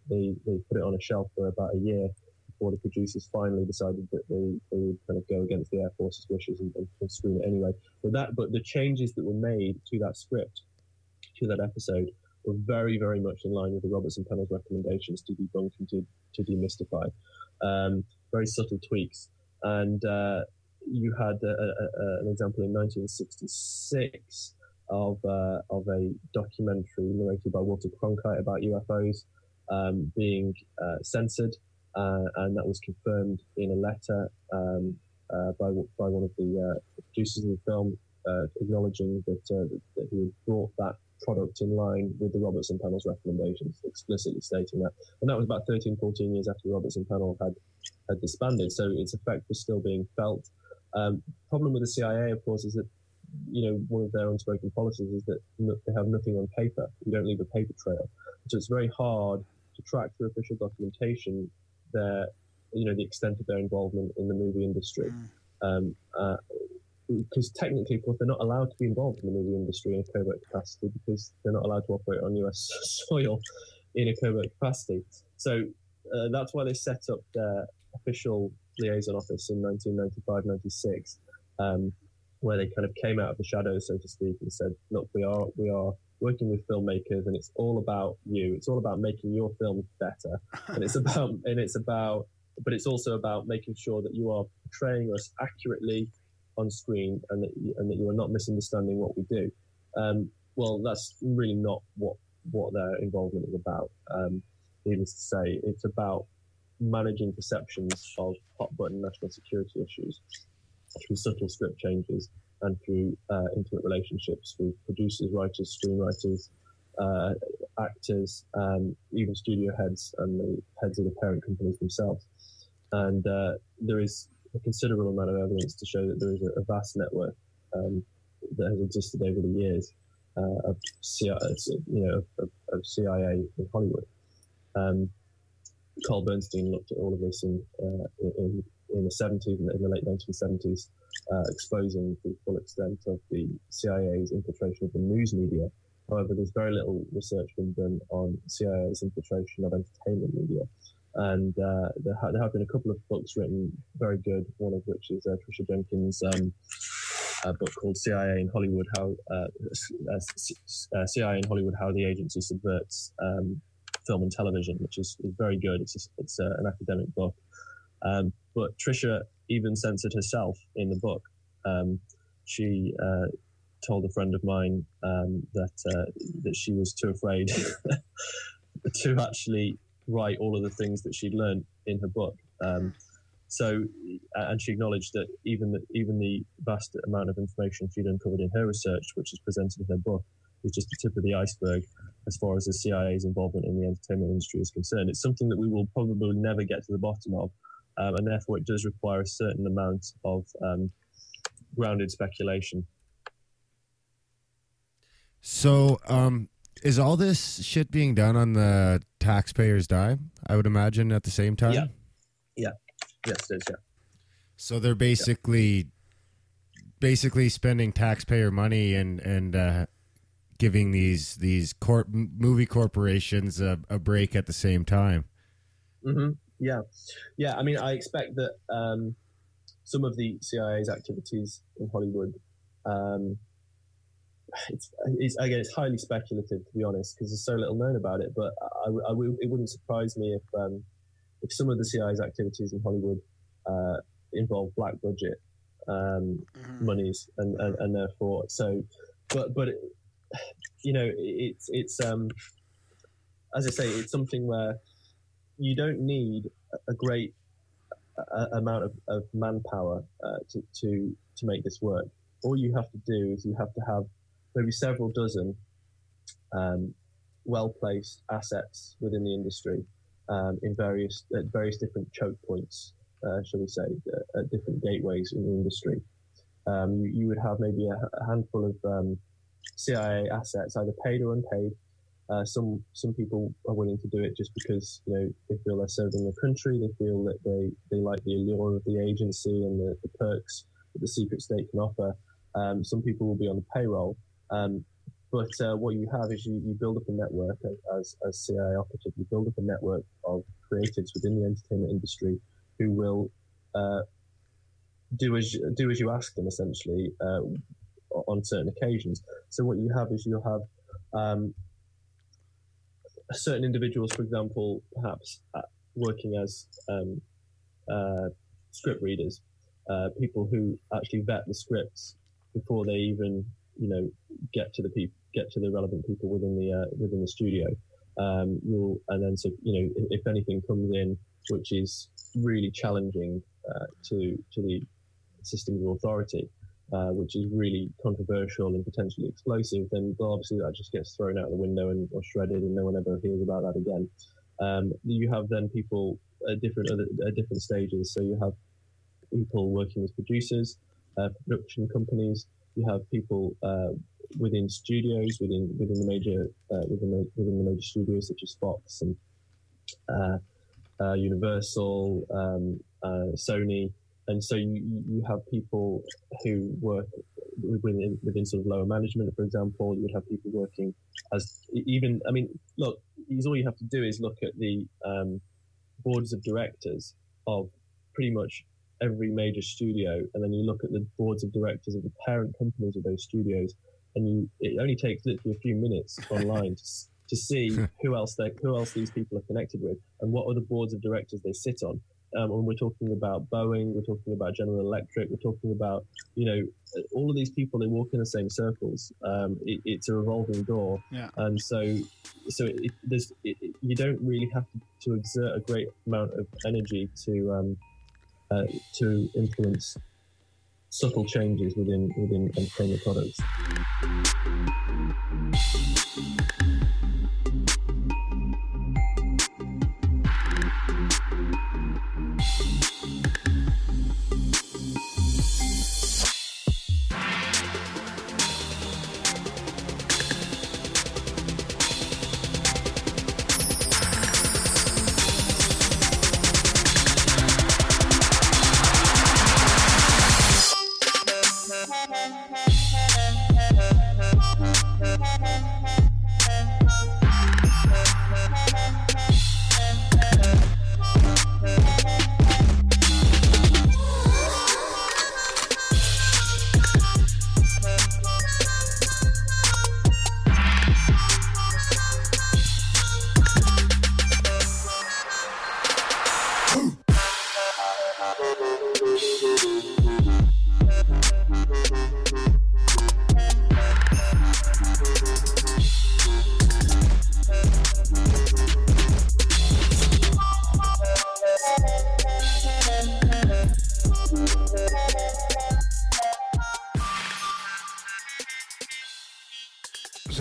they put it on a shelf for about a year before the producers finally decided that they would kind of go against the Air Force's wishes and screen it anyway. But the changes that were made to that script, to that episode, were very, very much in line with the Robertson Panel's recommendations to debunk and to demystify. Very subtle tweaks. And you had an example in 1966 of a documentary narrated by Walter Cronkite about UFOs being censored, and that was confirmed in a letter by one of the producers of the film, acknowledging that he had brought that product in line with the Robertson Panel's recommendations, explicitly stating that. And that was about 13, 14 years after the Robertson Panel had disbanded, so its effect was still being felt. Problem with the CIA, of course, is that, you know, one of their unspoken policies is that they have nothing on paper. You don't leave a paper trail. So it's very hard to track through official documentation their, you know, the extent of their involvement in the movie industry. Because technically, of course, they're not allowed to be involved in the movie industry in a covert capacity because they're not allowed to operate on US soil in a covert capacity. So that's why they set up their official liaison office in 1995-96, where they kind of came out of the shadows, so to speak, and said, look, we are working with filmmakers, and it's all about you. It's all about making your film better. But it's also about making sure that you are portraying us accurately on screen, and that you are not misunderstanding what we do. Well, that's really not what their involvement is about. Needless to say, it's about managing perceptions of hot-button national security issues through subtle script changes and through intimate relationships with producers, writers, screenwriters, actors, even studio heads and the heads of the parent companies themselves. And there is a considerable amount of evidence to show that there is a vast network that has existed over the years of CIA in Hollywood. Carl Bernstein looked at all of this in the 70s and in the late 1970s, exposing the full extent of the CIA's infiltration of the news media. However, there's very little research been done on CIA's infiltration of entertainment media. And there have been a couple of books written, very good, one of which is Trisha Jenkins' book called CIA in Hollywood, CIA in Hollywood, How the Agency Subverts Film and Television, which is very good. It's an academic book. But Trisha even censored herself in the book. She told a friend of mine that she was too afraid to actually write all of the things that she'd learned in her book. And she acknowledged that even the vast amount of information she'd uncovered in her research, which is presented in her book, is just the tip of the iceberg as far as the CIA's involvement in the entertainment industry is concerned. It's something that we will probably never get to the bottom of, and therefore it does require a certain amount of grounded speculation. So, is all this shit being done on the taxpayers' dime, I would imagine, at the same time? Yeah. Yes, it is, yeah. So they're basically spending taxpayer money and giving these movie corporations a break at the same time. Mm-hmm. Yeah. I mean, I expect that some of the CIA's activities in Hollywood, it's highly speculative, to be honest, because there's so little known about it. But it wouldn't surprise me if some of the CIA's activities in Hollywood involve black budget monies, and therefore, so. But you know, it's as I say, it's something where you don't need a great amount of manpower to make this work. All you have to do is you have to have maybe several dozen well-placed assets within the industry at various different choke points, shall we say, at different gateways in the industry. You would have maybe a handful of CIA assets, either paid or unpaid. Some people are willing to do it just because, you know, they feel they're serving the country, they feel that they like the allure of the agency and the perks that the secret state can offer. Some people will be on the payroll. But what you have is you build up a network as CIA operative. You build up a network of creatives within the entertainment industry who will do as you ask them, essentially, on certain occasions. So what you have is you'll have certain individuals, for example, perhaps working as script readers, people who actually vet the scripts before they even, you know, get to the relevant people within the studio. So, you know, if anything comes in which is really challenging to the systems of authority, which is really controversial and potentially explosive, then obviously that just gets thrown out the window and or shredded, and no one ever hears about that again. You have then people at different stages. So you have people working as producers, production companies. You have people within studios, within the major studios such as Fox and Universal, Sony. And so you have people who work within sort of lower management, for example. You would have people working as even, I mean, look, all you have to do is look at the boards of directors of pretty much every major studio, and then you look at the boards of directors of the parent companies of those studios, and it only takes literally a few minutes online to see who else these people are connected with and what other boards of directors they sit on. And we're talking about Boeing, we're talking about General Electric, we're talking about, you know, all of these people, they walk in the same circles. It's a revolving door. Yeah. And so you don't really have to exert a great amount of energy to influence subtle changes within entertainment products.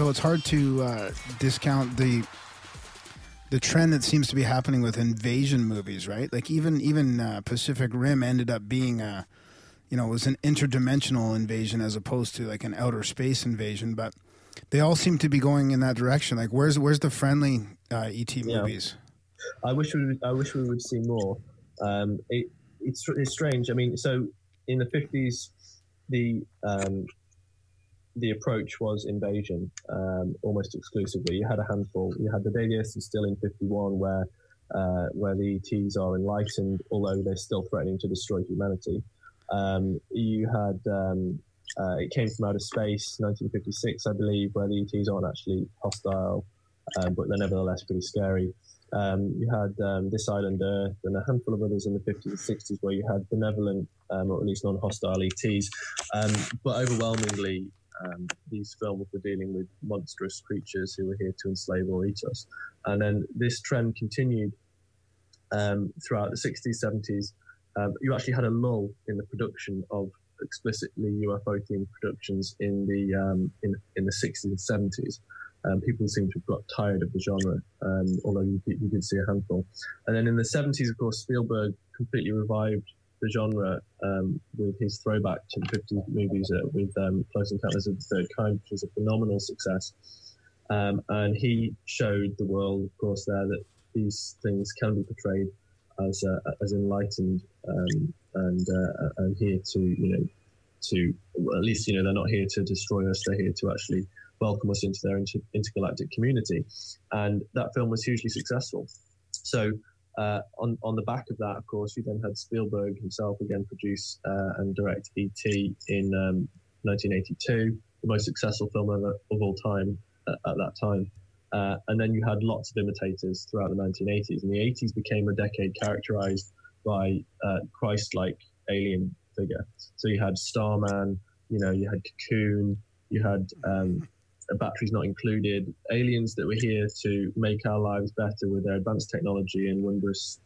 It's hard to discount the trend that seems to be happening with invasion movies, right? Like even Pacific Rim ended up being it was an interdimensional invasion as opposed to like an outer space invasion. But they all seem to be going in that direction. Like where's the friendly E.T. movies? Yeah. I wish we would see more. It's strange. I mean, so in the 50s, the approach was invasion, almost exclusively. You had a handful. You had the Alias is still in 51, where the ETs are enlightened, although they're still threatening to destroy humanity. You had it came from outer space, 1956, I believe, where the ETs aren't actually hostile, but they're nevertheless pretty scary. You had This Island Earth and a handful of others in the 50s and 60s where you had benevolent, or at least non-hostile ETs, but overwhelmingly. These films were dealing with monstrous creatures who were here to enslave or eat us. And then this trend continued throughout the 60s, 70s. You actually had a lull in the production of explicitly UFO-themed productions in the 60s and 70s. People seem to have got tired of the genre, although you did see a handful. And then in the 70s, of course, Spielberg completely revived the genre with his throwback to the 50s movies with Close Encounters of the Third Kind, which was a phenomenal success. And he showed the world, of course, there that these things can be portrayed as enlightened and here to, at least, they're not here to destroy us. They're here to actually welcome us into their intergalactic community. And that film was hugely successful. So, on the back of that, of course, we then had Spielberg himself again produce and direct E.T. in 1982, the most successful film of all time at that time. And then you had lots of imitators throughout the 1980s. And the 80s became a decade characterized by Christ-like alien figure. So you had Starman, you had Cocoon, you had... Batteries not included, aliens that were here to make our lives better with their advanced technology and wondrous,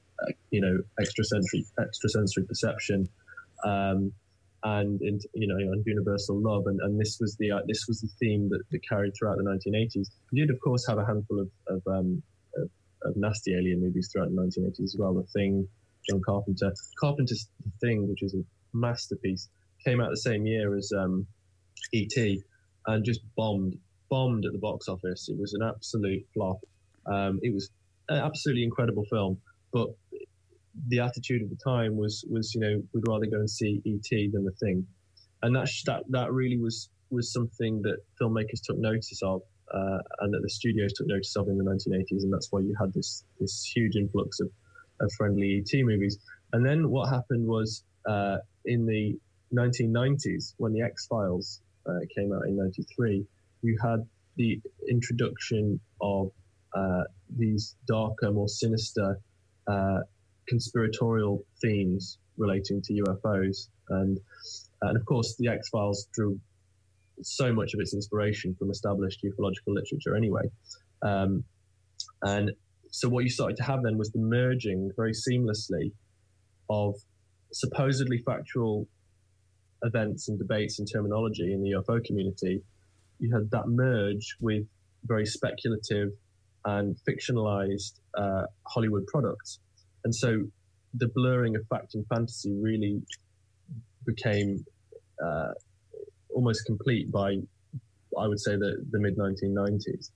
extrasensory perception. and on universal love, and this was the theme that carried throughout the 1980s. We did, of course, have a handful of nasty alien movies throughout the 1980s as well. The Thing, John Carpenter's The Thing, which is a masterpiece, came out the same year as E.T. and just bombed at the box office. It was an absolute flop. It was an absolutely incredible film, but the attitude at the time was we'd rather go and see E.T. than The Thing, and that really was something that filmmakers took notice of, and that the studios took notice of in the 1980s, and that's why you had this huge influx of friendly E.T. movies. And then what happened was in the 1990s, when the X-Files came out in 1993, you had the introduction of these darker, more sinister conspiratorial themes relating to UFOs. And of course, the X-Files drew so much of its inspiration from established ufological literature anyway. And so what you started to have then was the merging very seamlessly of supposedly factual events and debates and terminology in the UFO community. You had that merge with very speculative and fictionalized Hollywood products. And so the blurring of fact and fantasy really became almost complete by, I would say, the mid-1990s.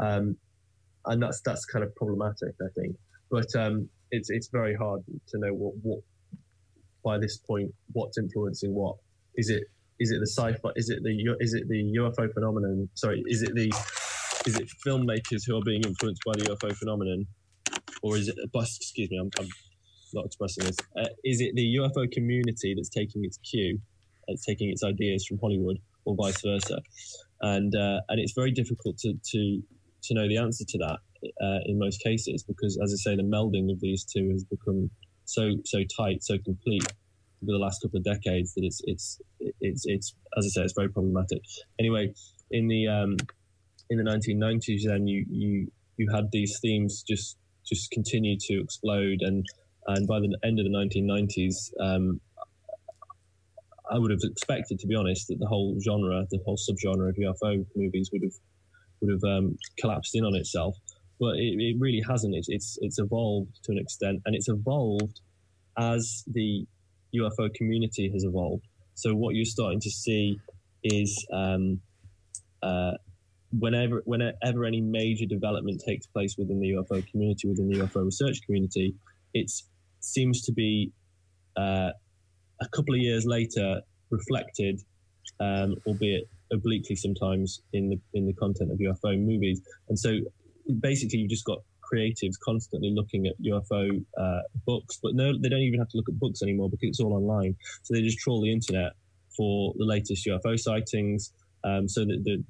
And that's kind of problematic, I think. But it's very hard to know what by this point, what's influencing what. Is it the sci-fi? Is it the UFO phenomenon? Sorry, is it filmmakers who are being influenced by the UFO phenomenon, or is it a bus? Excuse me, I'm not expressing this. Is it the UFO community that's taking its cue, it's taking its ideas from Hollywood, or vice versa? And it's very difficult to know the answer to that in most cases, because, as I say, the melding of these two has become so tight, so complete over the last couple of decades that it's as I say, it's very problematic. Anyway, in the 1990s, then you had these themes just continue to explode, and by the end of the 1990s, I would have expected, to be honest, that the whole subgenre of UFO movies would have collapsed in on itself, but it really hasn't. It's evolved to an extent, and it's evolved as the UFO community has evolved. So what you're starting to see is whenever any major development takes place within the UFO community, within the UFO research community, it seems to be a couple of years later reflected, albeit obliquely sometimes, in the content of UFO movies. And so basically you've just got creatives constantly looking at UFO books, but no, they don't even have to look at books anymore because it's all online. So they just trawl the internet for the latest UFO sightings. So that the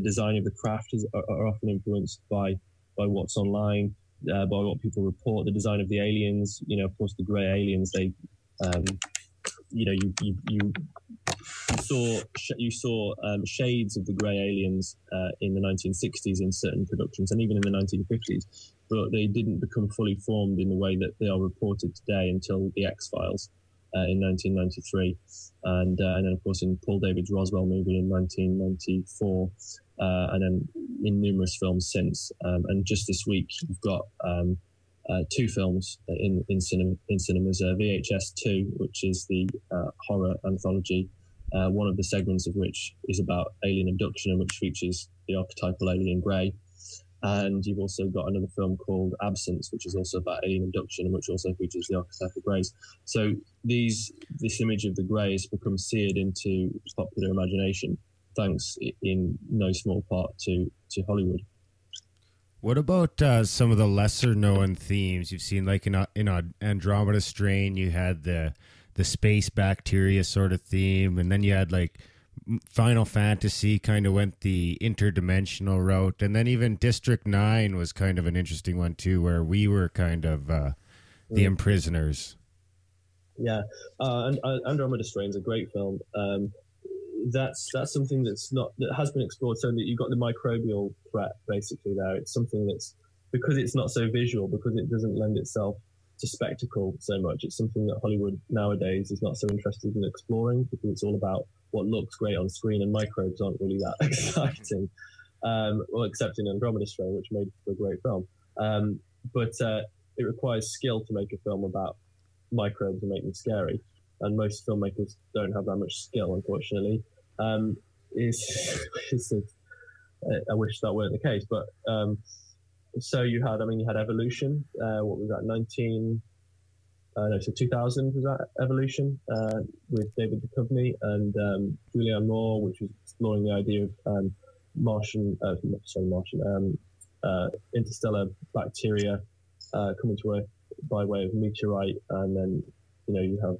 design of the craft are often influenced by what's online, by what people report. The design of the aliens, of course, the grey aliens. They, you saw shades of the grey aliens in the 1960s in certain productions, and even in the 1950s. But they didn't become fully formed in the way that they are reported today until the X-Files in 1993, and then of course in Paul David's Roswell movie in 1994, and then in numerous films since. And just this week you've got two films in cinemas: VHS 2, which is the horror anthology, one of the segments of which is about alien abduction, and which features the archetypal alien grey. And you've also got another film called Absence, which is also about alien abduction, and which also features the archetypal greys. So this image of the grey has become seared into popular imagination, thanks in no small part to Hollywood. What about some of the lesser-known themes you've seen? Like in Andromeda Strain, you had the space bacteria sort of theme, and then you had like Final Fantasy kind of went the interdimensional route, and then even District 9 was kind of an interesting one too, where we were kind of the imprisoners. Yeah, and Andromeda Strain is a great film. That's something that has been explored. So that you've got the microbial threat basically there. It's something that's, because it's not so visual, because it doesn't lend itself it's a spectacle so much. It's something that Hollywood nowadays is not so interested in exploring because it's all about what looks great on screen, and microbes aren't really that exciting, well, except in Andromeda Strain, which made for a great film. But it requires skill to make a film about microbes and make them scary, and most filmmakers don't have that much skill, unfortunately. I wish that weren't the case, but so you had Evolution. What was that? 2000 was that Evolution with David Duchovny and Julianne Moore, which was exploring the idea of interstellar bacteria coming to Earth by way of meteorite, and then you have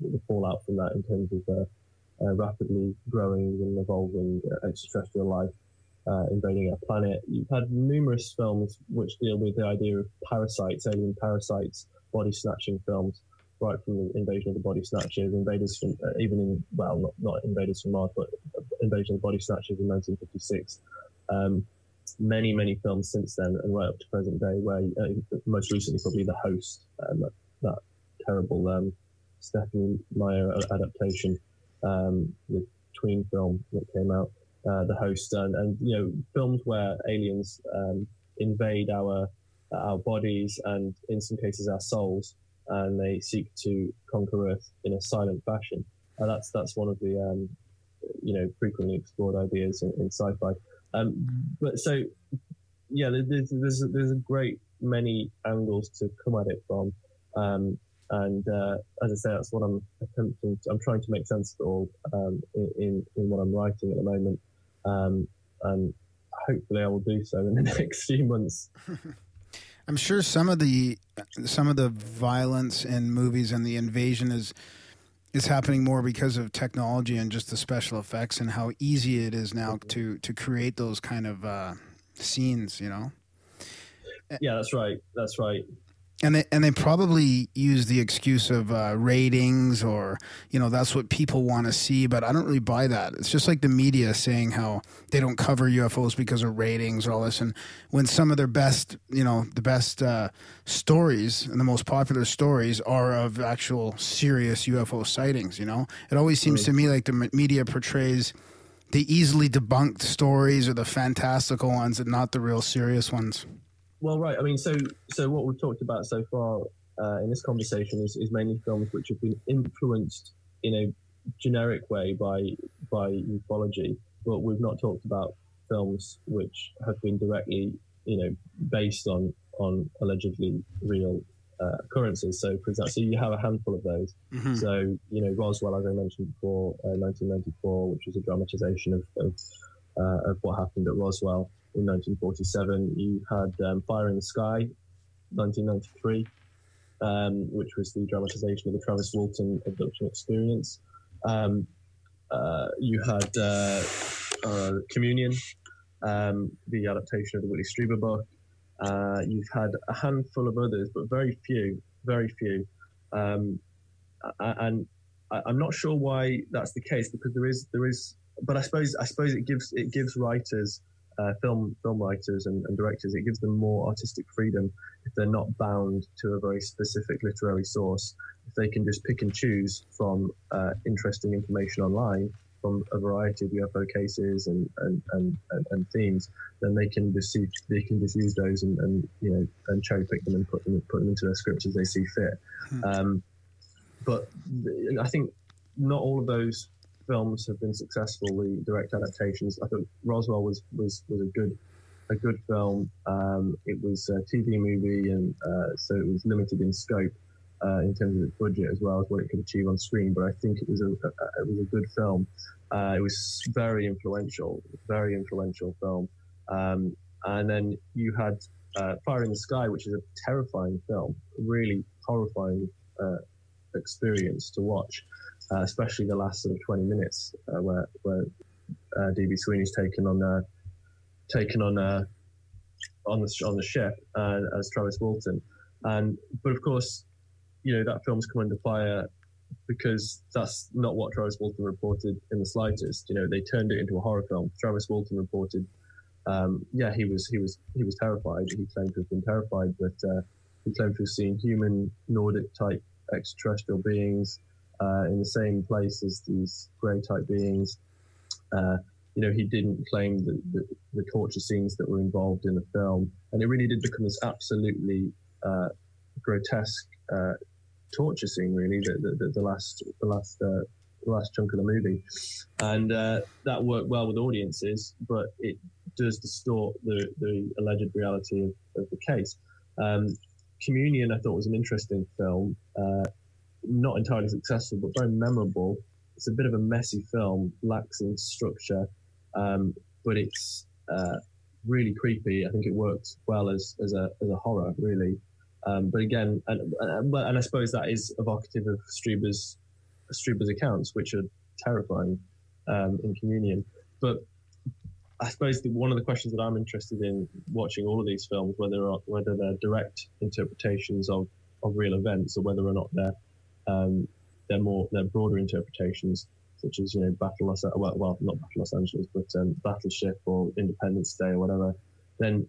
the fallout from that in terms of rapidly growing and evolving extraterrestrial life invading our planet. You've had numerous films which deal with the idea of parasites, alien parasites, body snatching films, right from the Invasion of the Body Snatchers, not Invaders from Mars, but Invasion of the Body Snatchers in 1956. Many, many films since then, and right up to present day, where most recently probably The Host, that terrible Stephanie Meyer adaptation, the tween film that came out, The Host, and films where aliens invade our bodies and in some cases our souls, and they seek to conquer Earth in a silent fashion. And that's one of the frequently explored ideas in sci-fi. But so yeah, there's a great many angles to come at it from, and as I say, that's what I'm attempting. I'm trying to make sense of it all in what I'm writing at the moment, and hopefully I will do so in the next few months. I'm sure some of the violence in movies and the invasion is happening more because of technology and just the special effects and how easy it is now to create those kind of scenes, Yeah, that's right. And they probably use the excuse of ratings or, that's what people want to see, but I don't really buy that. It's just like the media saying how they don't cover UFOs because of ratings or all this. And when some of their best, the best stories and the most popular stories are of actual serious UFO sightings, It always seems to me like the media portrays the easily debunked stories or the fantastical ones and not the real serious ones. Well, right. I mean, so what we've talked about so far in this conversation is mainly films which have been influenced in a generic way by ufology, but we've not talked about films which have been directly, based on allegedly real occurrences. So, for example, you have a handful of those. Mm-hmm. So, Roswell, as I mentioned before, 1994, which was a dramatization of what happened at Roswell. In 1947, you had Fire in the Sky, 1993, which was the dramatization of the Travis Walton abduction experience. You had Communion, the adaptation of the Whitley Strieber book. You've had a handful of others, but very few. And I'm not sure why that's the case, because there is. But I suppose it gives writers. Film writers and directors, it gives them more artistic freedom if they're not bound to a very specific literary source. If they can just pick and choose from interesting information online from a variety of UFO cases and themes, then they can just use those and cherry pick them and put them into their scripts as they see fit. But I think not all of those films have been successful, the direct adaptations. I thought Roswell was a good film. It was a TV movie, and so it was limited in scope in terms of its budget as well as what it could achieve on screen. But I think it was a good film. It was very influential film. And then you had Fire in the Sky, which is a terrifying film, really horrifying experience to watch. Especially the last sort of 20 minutes, where D.B. Sweeney's taken on the ship as Travis Walton, but of course, that film's come under fire because that's not what Travis Walton reported in the slightest. They turned it into a horror film. Travis Walton reported, he was terrified. He claimed to have been terrified, but potentially seeing human Nordic type extraterrestrial beings in the same place as these grey type beings. He didn't claim the torture scenes that were involved in the film, and it really did become this absolutely grotesque torture scene, really, the last chunk of the movie, and that worked well with audiences, but it does distort the alleged reality of the case. Communion, I thought, was an interesting film, not entirely successful, but very memorable. It's a bit of a messy film, lacks in structure, but it's really creepy. I think it works well as a horror, really. But again, and I suppose that is evocative of Strieber's accounts, which are terrifying in Communion. But I suppose one of the questions that I'm interested in watching all of these films, whether they're direct interpretations of real events, or whether or not they're broader interpretations, such as Battleship or Independence Day or whatever. Then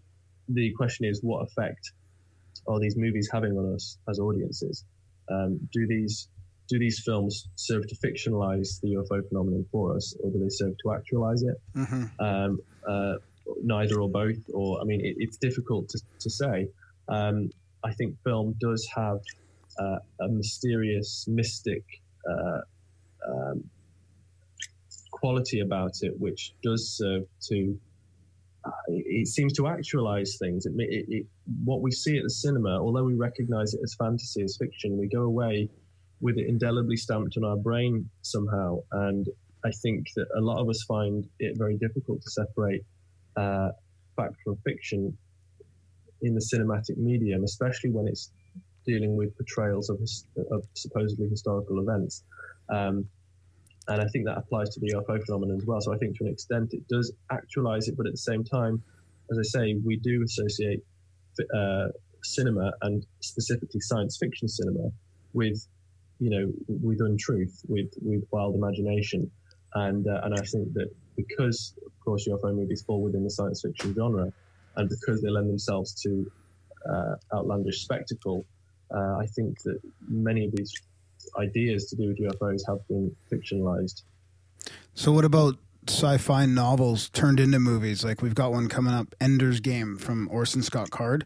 the question is, what effect are these movies having on us as audiences? Do these films serve to fictionalize the UFO phenomenon for us, or do they serve to actualize it? Mm-hmm. Neither or both, it's difficult to say. I think film does have a mysterious, mystic quality about it, which does serve to. It seems to actualize things. What we see at the cinema, although we recognize it as fantasy, as fiction, we go away with it indelibly stamped on our brain somehow. And I think that a lot of us find it very difficult to separate fact from fiction in the cinematic medium, especially when it's dealing with portrayals of supposedly historical events. And I think that applies to the UFO phenomenon as well. So I think to an extent it does actualize it, but at the same time, as I say, we do associate cinema, and specifically science fiction cinema, with untruth, with wild imagination. And I think that because, of course, UFO movies fall within the science fiction genre, and because they lend themselves to outlandish spectacle, I think that many of these ideas to do with UFOs have been fictionalized. So what about sci-fi novels turned into movies? Like, we've got one coming up, Ender's Game, from Orson Scott Card.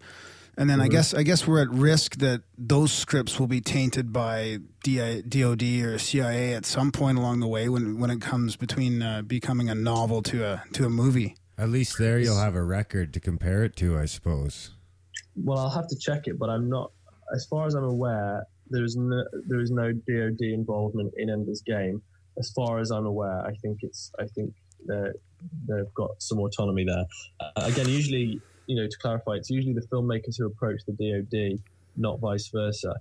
And then mm-hmm. I guess we're at risk that those scripts will be tainted by DOD or CIA at some point along the way when it comes between becoming a novel to a movie. At least there you'll have a record to compare it to, I suppose. Well, I'll have to check it, but I'm not, as far as I'm aware, there is no DOD involvement in Ender's Game. As far as I'm aware, I think they've got some autonomy there. Again, usually, to clarify, it's usually the filmmakers who approach the DOD, not vice versa,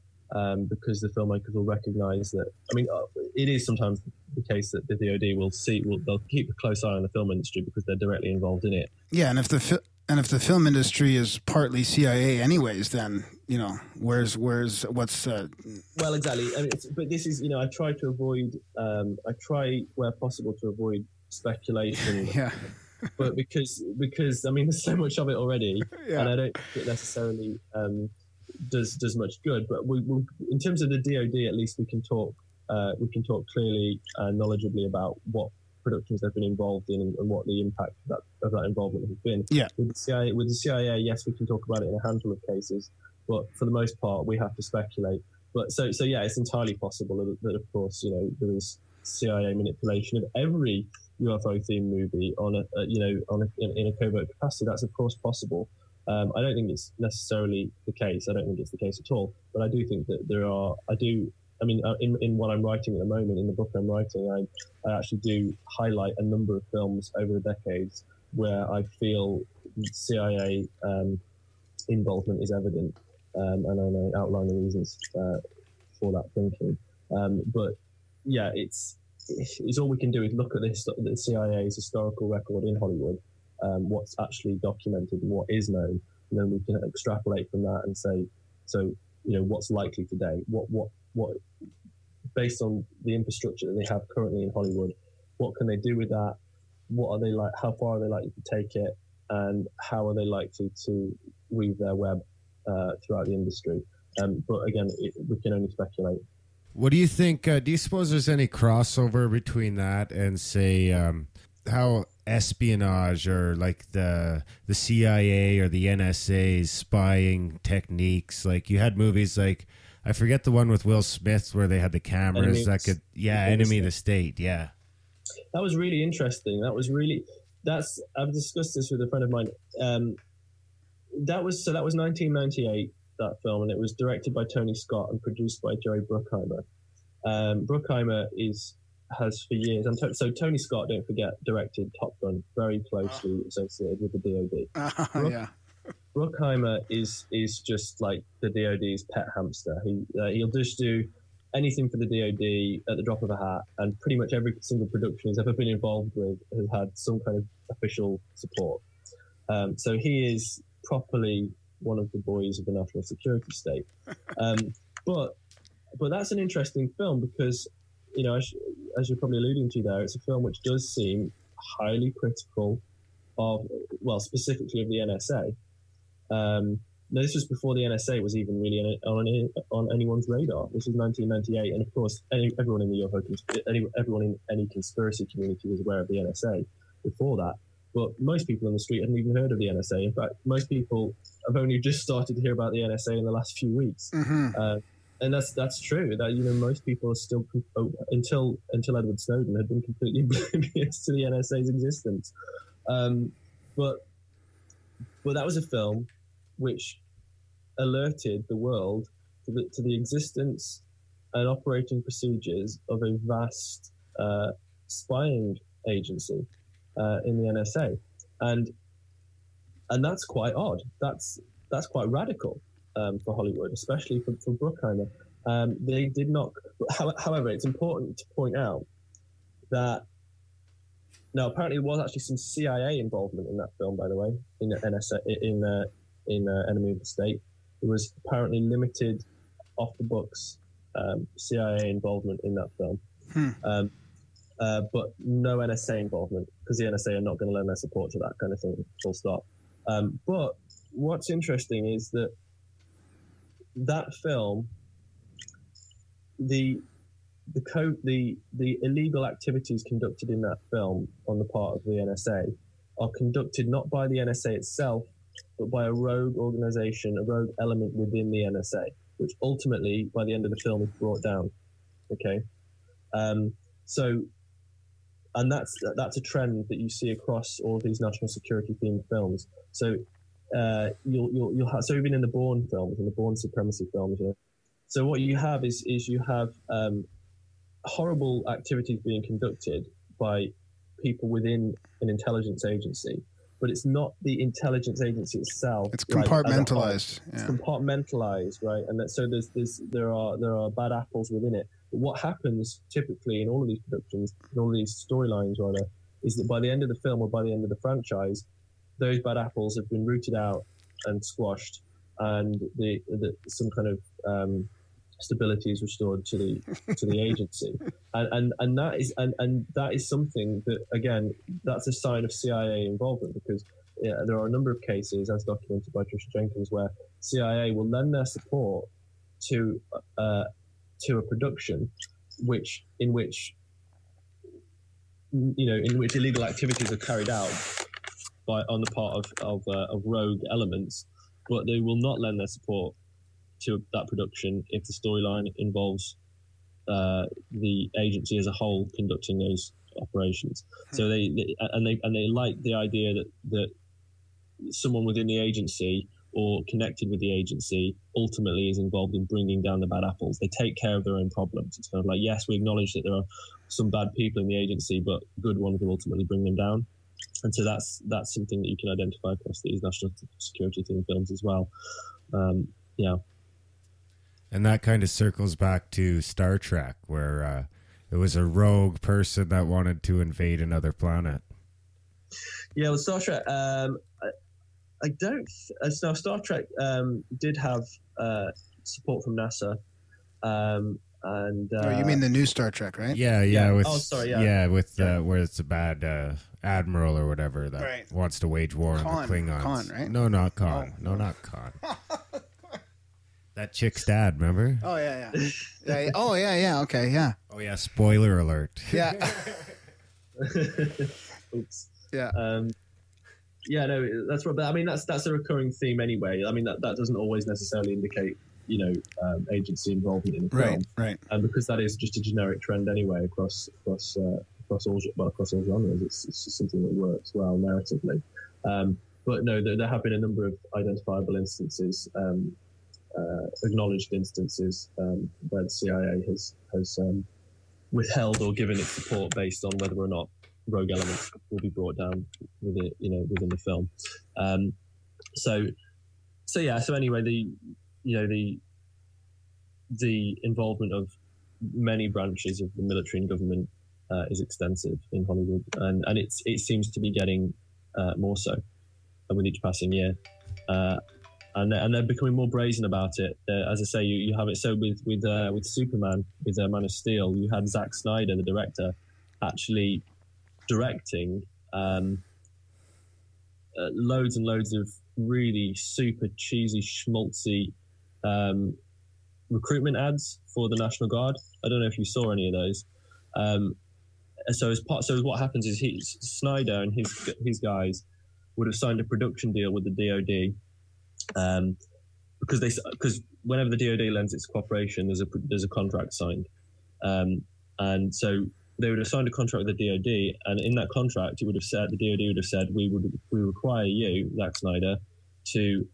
because the filmmakers will recognise that. I mean, it is sometimes the case that the DOD they'll keep a close eye on the film industry because they're directly involved in it. Yeah, and if the film industry is partly CIA anyways, then, where's what's... Well, exactly. I mean, but this is, I try to avoid... I try, where possible, to avoid speculation. Yeah. But because there's so much of it already, yeah. And I don't think it necessarily does much good. But we in terms of the DOD, at least we can talk clearly and knowledgeably about what productions they've been involved in and what the impact of that involvement has been. Yeah. With the CIA, yes, we can talk about it in a handful of cases, but for the most part, we have to speculate. But so yeah, it's entirely possible that of course, there is CIA manipulation of every UFO-themed movie in a covert capacity. That's of course possible. I don't think it's necessarily the case. I don't think it's the case at all. But I do think that there are. In what I'm writing at the moment, in the book I'm writing, I actually do highlight a number of films over the decades where I feel CIA involvement is evident, and I outline the reasons for that thinking. But yeah, it's all we can do is look at the CIA's historical record in Hollywood, what's actually documented and what is known, and then we can extrapolate from that and say, what's likely today, what based on the infrastructure that they have currently in Hollywood, what can they do with that? What are they like? How far are they likely to take it, and how are they likely to weave their web throughout the industry. But again, we can only speculate. What do you think? Do you suppose there's any crossover between that and, say, how espionage or like the CIA or the NSA's spying techniques? Like you had movies like, I forget the one with Will Smith where they had the cameras Enemy of the State. Yeah. That was really interesting. I've discussed this with a friend of mine. That was 1998. That film, and it was directed by Tony Scott and produced by Jerry Bruckheimer. Bruckheimer has for years, so Tony Scott, don't forget, directed Top Gun, very closely associated with the DoD. Bruckheimer is just like the DoD's pet hamster. He'll just do anything for the DoD at the drop of a hat, and pretty much every single production he's ever been involved with has had some kind of official support. So he is properly one of the boys of the national security state. But that's an interesting film because, you know, as you're probably alluding to there, it's a film which does seem highly critical of, well, specifically of the NSA. Now, this was before the NSA was even really on anyone's radar. This was 1998, and of course, everyone in any conspiracy community was aware of the NSA before that. But most people in the street hadn't even heard of the NSA. In fact, most people have only just started to hear about the NSA in the last few weeks. Mm-hmm. And that's true. That, you know, most people are still, until Edward Snowden, had been completely oblivious to the NSA's existence. But that was a film which alerted the world to the existence and operating procedures of a vast spying agency. In the NSA, and that's quite odd. That's quite radical for Hollywood, especially for Bruckheimer. They did not. However, it's important to point out that now apparently there was actually some CIA involvement in that film. By the way, in the NSA, in Enemy of the State, there was apparently limited off the books CIA involvement in that film. But no NSA involvement, because the NSA are not going to lend their support to that kind of thing, full stop. But what's interesting is that film, the illegal activities conducted in that film on the part of the NSA are conducted not by the NSA itself, but by a rogue organization, a rogue element within the NSA, which ultimately, by the end of the film, is brought down. Okay. So, and that's a trend that you see across all of these national security themed films. So, you'll have, so even in the Bourne films, in the Bourne supremacy films, you know, so what you have is you have horrible activities being conducted by people within an intelligence agency, but it's not the intelligence agency itself. It's compartmentalized. Right? It's compartmentalized, right? And so there are bad apples within it. What happens typically in all of these productions, in all of these storylines rather, is that by the end of the film or by the end of the franchise, those bad apples have been rooted out and squashed, and some kind of stability is restored to the agency, and that is something that, again, that's a sign of CIA involvement, because there are a number of cases, as documented by Trisha Jenkins, where CIA will lend their support to a production in which illegal activities are carried out on the part of rogue elements, but they will not lend their support to that production if the storyline involves the agency as a whole conducting those operations. So they like the idea that someone within the agency or connected with the agency ultimately is involved in bringing down the bad apples. They take care of their own problems. It's kind of like, yes, we acknowledge that there are some bad people in the agency, but good ones will ultimately bring them down. And so that's something that you can identify across these national security themed films as well. Yeah. And that kind of circles back to Star Trek, where it was a rogue person that wanted to invade another planet. Yeah, well, Star Trek... Star Trek did have support from NASA, and you mean the new Star Trek, right? Yeah. Where it's a bad admiral or whatever that wants to wage war on the Klingons. Khan, right? No, not Khan. That chick's dad, remember? Oh, yeah, yeah. Oh, yeah, yeah, okay, yeah. Oh, yeah, spoiler alert. Yeah. Oops. Yeah. Yeah, no, that's right. But I mean, that's a recurring theme anyway. I mean, that doesn't always necessarily indicate, agency involvement in the film. Right. And because that is just a generic trend anyway across all genres, it's just something that works well narratively. But no, there have been a number of identifiable instances, acknowledged instances where the CIA has withheld or given its support based on whether or not rogue elements will be brought down with it, within the film. So anyway, the involvement of many branches of the military and government is extensive in Hollywood, and it seems to be getting more so with each passing year, and they're becoming more brazen about it. As I say, you have it. So with Superman, with Man of Steel, you had Zack Snyder, the director, actually directing loads and loads of really super cheesy, schmaltzy recruitment ads for the National Guard. I don't know if you saw any of those. So what happens is Snyder and his guys would have signed a production deal with the DoD because whenever the DoD lends its cooperation, there's a contract signed, and so. They would have signed a contract with the DoD, and in that contract, it would have said the DoD would have said we require you, Zack Snyder, to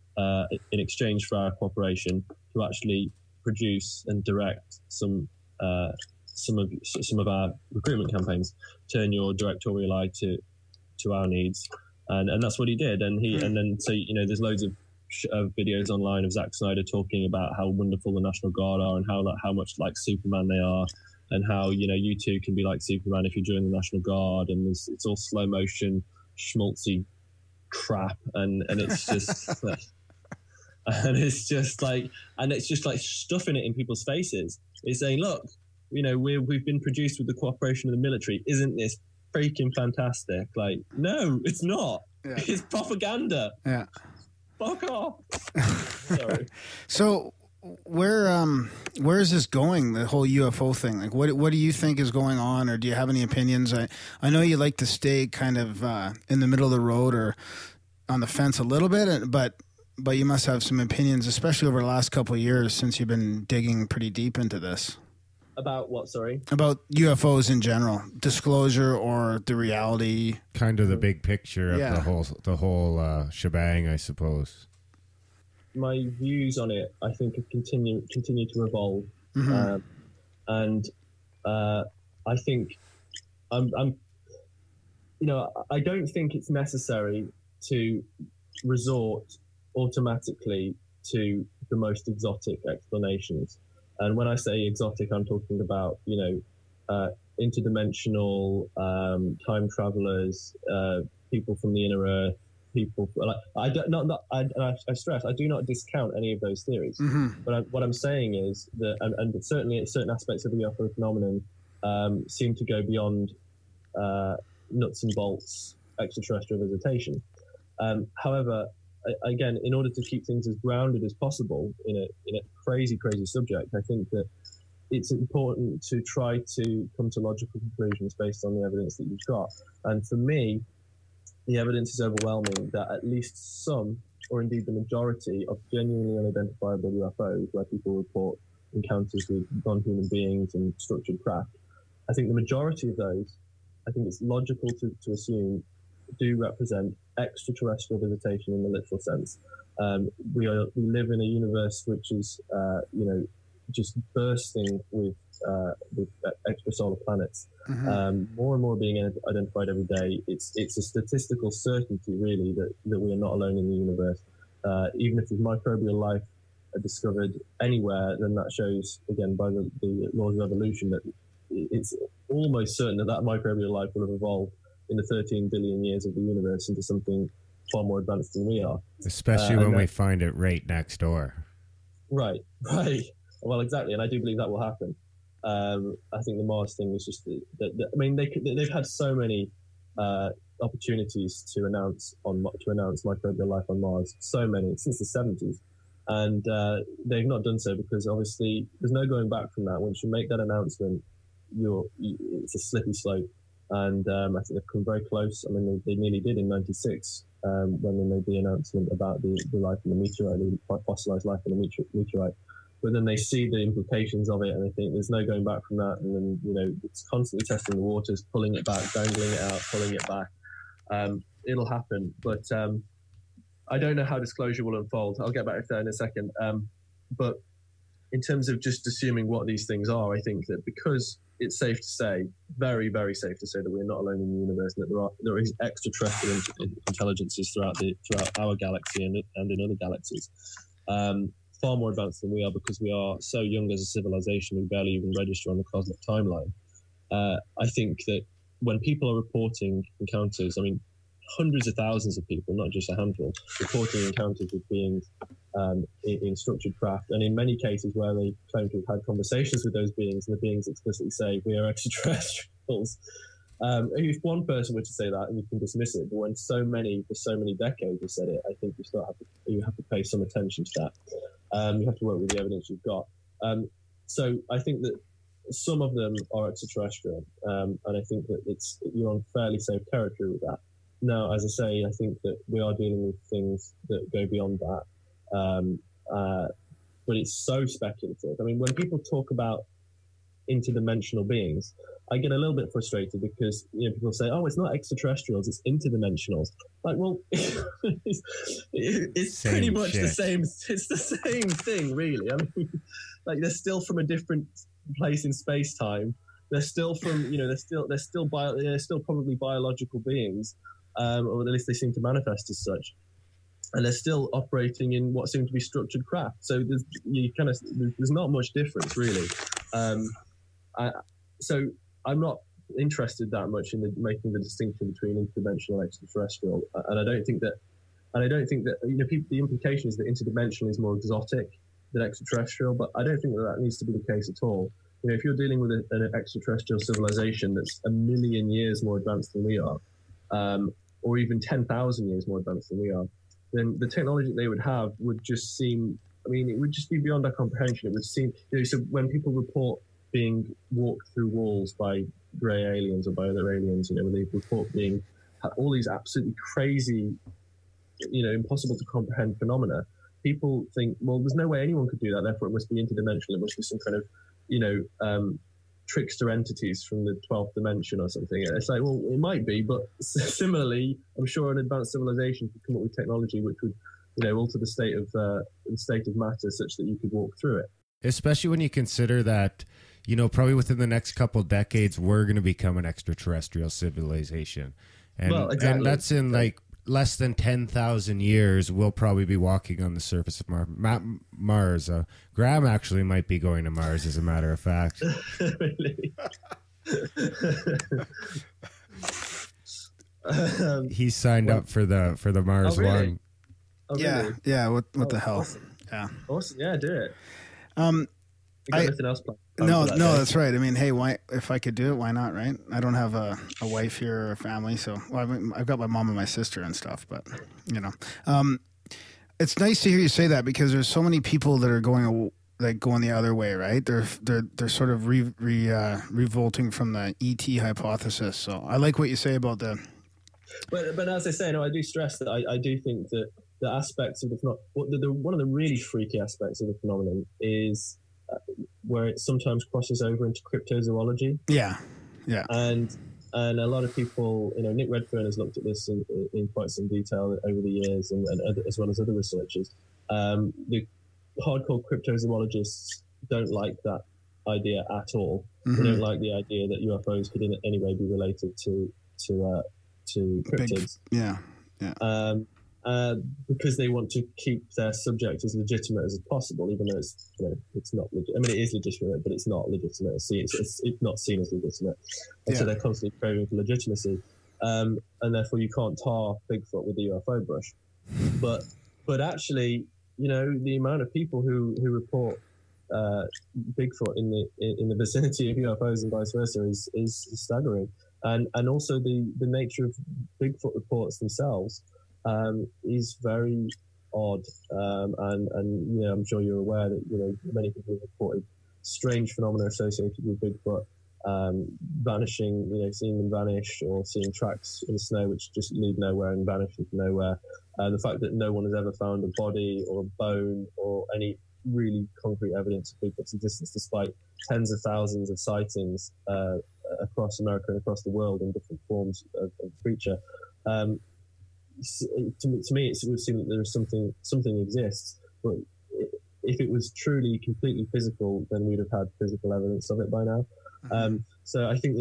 in exchange for our cooperation, to actually produce and direct some of our recruitment campaigns. Turn your directorial eye to our needs, and that's what he did. And then there's loads of videos online of Zack Snyder talking about how wonderful the National Guard are and how much like Superman they are. And how, you too can be like Superman if you join the National Guard, and it's all slow motion, schmaltzy crap, and it's just, and it's just like stuffing it in people's faces. It's saying, look, we've been produced with the cooperation of the military. Isn't this freaking fantastic? Like, no, it's not. Yeah. It's propaganda. Yeah. Fuck off. Sorry. So. Where is this going? The whole UFO thing. Like, what do you think is going on, or do you have any opinions? I know you like to stay kind of in the middle of the road or on the fence a little bit, but you must have some opinions, especially over the last couple of years since you've been digging pretty deep into this. About what? Sorry. About UFOs in general, disclosure or the reality. Kind of the big picture of the whole shebang, I suppose. My views on it, I think, have continued to evolve, mm-hmm. and I think I don't think it's necessary to resort automatically to the most exotic explanations. And when I say exotic, I'm talking about interdimensional time travelers, people from the inner earth. People, I stress, I do not discount any of those theories. Mm-hmm. But what I'm saying is that, and certainly certain aspects of the UFO phenomenon seem to go beyond nuts and bolts extraterrestrial visitation. However, again, in order to keep things as grounded as possible in a crazy, crazy subject, I think that it's important to try to come to logical conclusions based on the evidence that you've got. And for me, the evidence is overwhelming that at least some, or indeed the majority, of genuinely unidentifiable UFOs, where people report encounters with non-human beings and structured craft, I think the majority of those, I think it's logical to assume, do represent extraterrestrial visitation in the literal sense. We live in a universe which is, just bursting with extrasolar planets, mm-hmm. More and more being identified every day. It's a statistical certainty, really, that we are not alone in the universe. Even if there's microbial life discovered anywhere, then that shows, again, by the laws of evolution, that it's almost certain that microbial life will have evolved in the 13 billion years of the universe into something far more advanced than we are. Especially when we find it right next door. Right. Well, exactly, and I do believe that will happen. I think the Mars thing was just... they've had so many opportunities to announce microbial life on Mars, so many, since the 70s. And they've not done so because obviously there's no going back from that. Once you make that announcement, it's a slippery slope. And I think they've come very close. I mean, they nearly did in '96 when they made the announcement about the life in the meteorite, the fossilized life in the meteorite. But then they see the implications of it and they think there's no going back from that. And then, you know, it's constantly testing the waters, pulling it back, dangling it out, pulling it back. It'll happen. But I don't know how disclosure will unfold. I'll get back to that in a second. But in terms of just assuming what these things are, I think that because it's safe to say, very, very safe to say that we're not alone in the universe and that there is extraterrestrial intelligences throughout our galaxy and in other galaxies. Far more advanced than we are because we are so young as a civilization we barely even register on the cosmic timeline. I think that when people are reporting encounters, I mean, hundreds of thousands of people, not just a handful, reporting encounters with beings in structured craft, and in many cases where they claim to have had conversations with those beings, and the beings explicitly say, we are extraterrestrials. If one person were to say that, and you can dismiss it, but when for so many decades have said it, I think you have to pay some attention to that. You have to work with the evidence you've got. So I think that some of them are extraterrestrial, and I think that you're on fairly safe territory with that. Now, as I say, I think that we are dealing with things that go beyond that, but it's so speculative. I mean, when people talk about interdimensional beings, I get a little bit frustrated because, you know, people say, "Oh, it's not extraterrestrials; it's interdimensionals." Like, well, it's pretty much the same. It's the same thing, really. I mean, like, they're still from a different place in space time. They're still from, you know, they're still probably biological beings, or at least they seem to manifest as such. And they're still operating in what seem to be structured craft. So there's not much difference, really. So I'm not interested that much in making the distinction between interdimensional and extraterrestrial, and I don't think that you know, the implication is that interdimensional is more exotic than extraterrestrial, but I don't think that needs to be the case at all. You know, if you're dealing with an extraterrestrial civilization that's a million years more advanced than we are, or even 10,000 years more advanced than we are, then the technology that they would have would just seem, I mean, it would just be beyond our comprehension. It would seem, you know, so when people report being walked through walls by grey aliens or by other aliens, you know, they report being all these absolutely crazy, you know, impossible to comprehend phenomena. People think, well, there's no way anyone could do that, therefore it must be interdimensional. It must be some kind of, you know, trickster entities from the 12th dimension or something. It's like, well, it might be, but similarly, I'm sure an advanced civilization could come up with technology which would, you know, alter the state of matter such that you could walk through it. Especially when you consider that, you know, probably within the next couple decades, we're going to become an extraterrestrial civilization. And, well, exactly. And that's in like less than 10,000 years, we'll probably be walking on the surface of Mars. Graham actually might be going to Mars, as a matter of fact. Really? He signed up for the Mars one. Oh, really? Yeah, yeah. What the hell? Awesome. Yeah. Awesome. Yeah, do it. No, that's right. I mean, hey, why? If I could do it, why not? Right? I don't have a wife here or a family, so I've got my mom and my sister and stuff. But you know, it's nice to hear you say that because there's so many people that are going the other way, right? They're sort of revolting from the E.T. hypothesis. So I like what you say about the. But as I say, no, I do stress that I do think that the aspects of the phenomenon, one of the really freaky aspects of the phenomenon is where it sometimes crosses over into cryptozoology. Yeah, yeah. And a lot of people, you know, Nick Redfern has looked at this in quite some detail over the years, and as well as other researchers. The hardcore cryptozoologists don't like that idea at all. Mm-hmm. They don't like the idea that UFOs could in any way be related to cryptids. Yeah, yeah. Because they want to keep their subject as legitimate as possible, even though it's, you know, it's not. I mean, it is legitimate, but it's not legitimate. See, it's not seen as legitimate, and so they're constantly craving for legitimacy, and therefore you can't tar Bigfoot with the UFO brush. But actually, you know, the amount of people who report Bigfoot in the vicinity of UFOs and vice versa is staggering, and also the nature of Bigfoot reports themselves is very odd. And you know, I'm sure you're aware that, you know, many people have reported strange phenomena associated with Bigfoot, vanishing, you know, seeing them vanish, or seeing tracks in the snow which just lead nowhere and vanish into nowhere. The fact that no one has ever found a body or a bone or any really concrete evidence of Bigfoot's existence, despite tens of thousands of sightings across America and across the world in different forms of creature. To me, it would seem that there is something exists, but if it was truly completely physical, then we'd have had physical evidence of it by now. Mm-hmm. So I think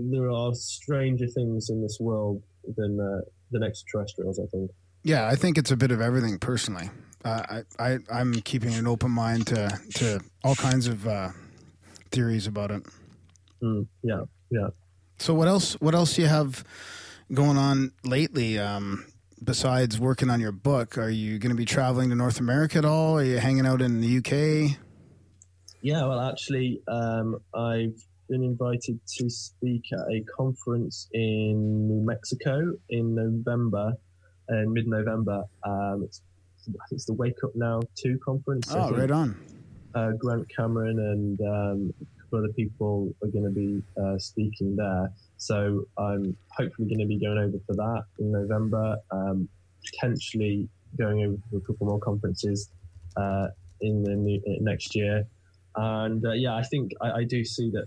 there are stranger things in this world than extraterrestrials, I think. Yeah, I think it's a bit of everything, personally. I'm keeping an open mind to all kinds of theories about it. Yeah. So what else do you have going on lately, besides working on your book? Are you going to be traveling to North America at all? Are you hanging out in the UK? Yeah, well, actually, I've been invited to speak at a conference in New Mexico in mid-November. It's the Wake Up Now 2 conference. Oh, right on. Grant Cameron and a couple other people are going to be speaking there. So I'm hopefully going to be going over for that in November, potentially going over for a couple more conferences in the next year. And I think I do see that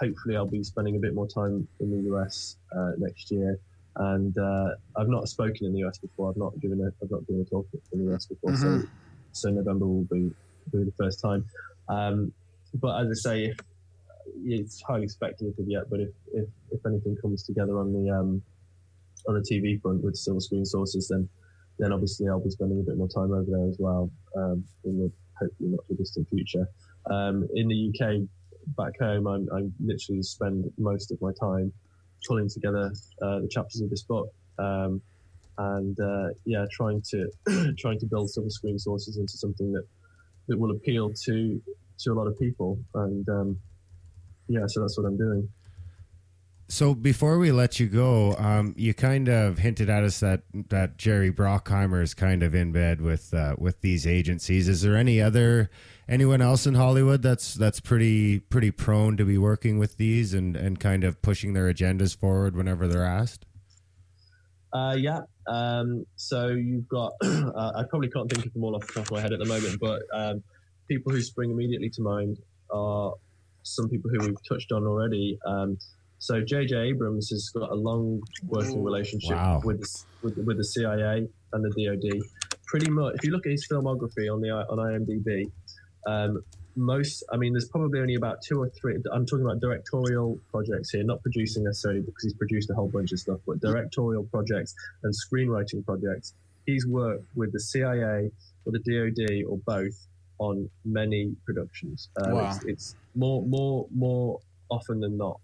hopefully I'll be spending a bit more time in the US next year. And I've not spoken in the US before. I've not given a talk in the US before. Mm-hmm. So November will be the first time. But as I say, it's highly speculative yet. But if anything comes together on the TV front with Silver Screen Saucers, then obviously I'll be spending a bit more time over there as well, in the hopefully not too distant future. In the UK, back home, I literally spend most of my time pulling together the chapters of this book, trying to build Silver Screen Saucers into something that will appeal to a lot of people, and so that's what I'm doing. So before we let you go, you kind of hinted at us that Jerry Bruckheimer is kind of in bed with these agencies. Is there anyone else in Hollywood that's pretty prone to be working with these and kind of pushing their agendas forward whenever they're asked? So you've got I probably can't think of them all off the top of my head at the moment, but people who spring immediately to mind are some people who we've touched on already. So JJ Abrams has got a long working relationship with the CIA and the DOD. Pretty much, if you look at his filmography on IMDb, there's probably only about 2 or 3. I'm talking about directorial projects here, not producing necessarily, because he's produced a whole bunch of stuff, but directorial projects and screenwriting projects. He's worked with the CIA or the DOD or both on many productions. It's more often than not.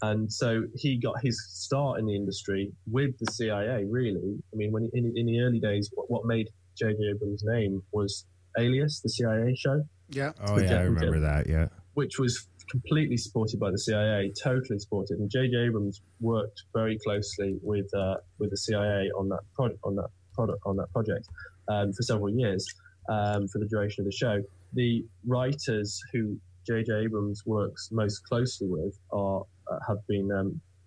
And so he got his start in the industry with the CIA, really. I mean, when in the early days, what made J.J. Abrams' name was Alias, the CIA show. Yeah. Oh, yeah, I remember that, yeah. Which was completely supported by the CIA, totally supported. And J.J. Abrams worked very closely with the CIA on that project for several years, for the duration of the show. The writers who J.J. Abrams works most closely with have been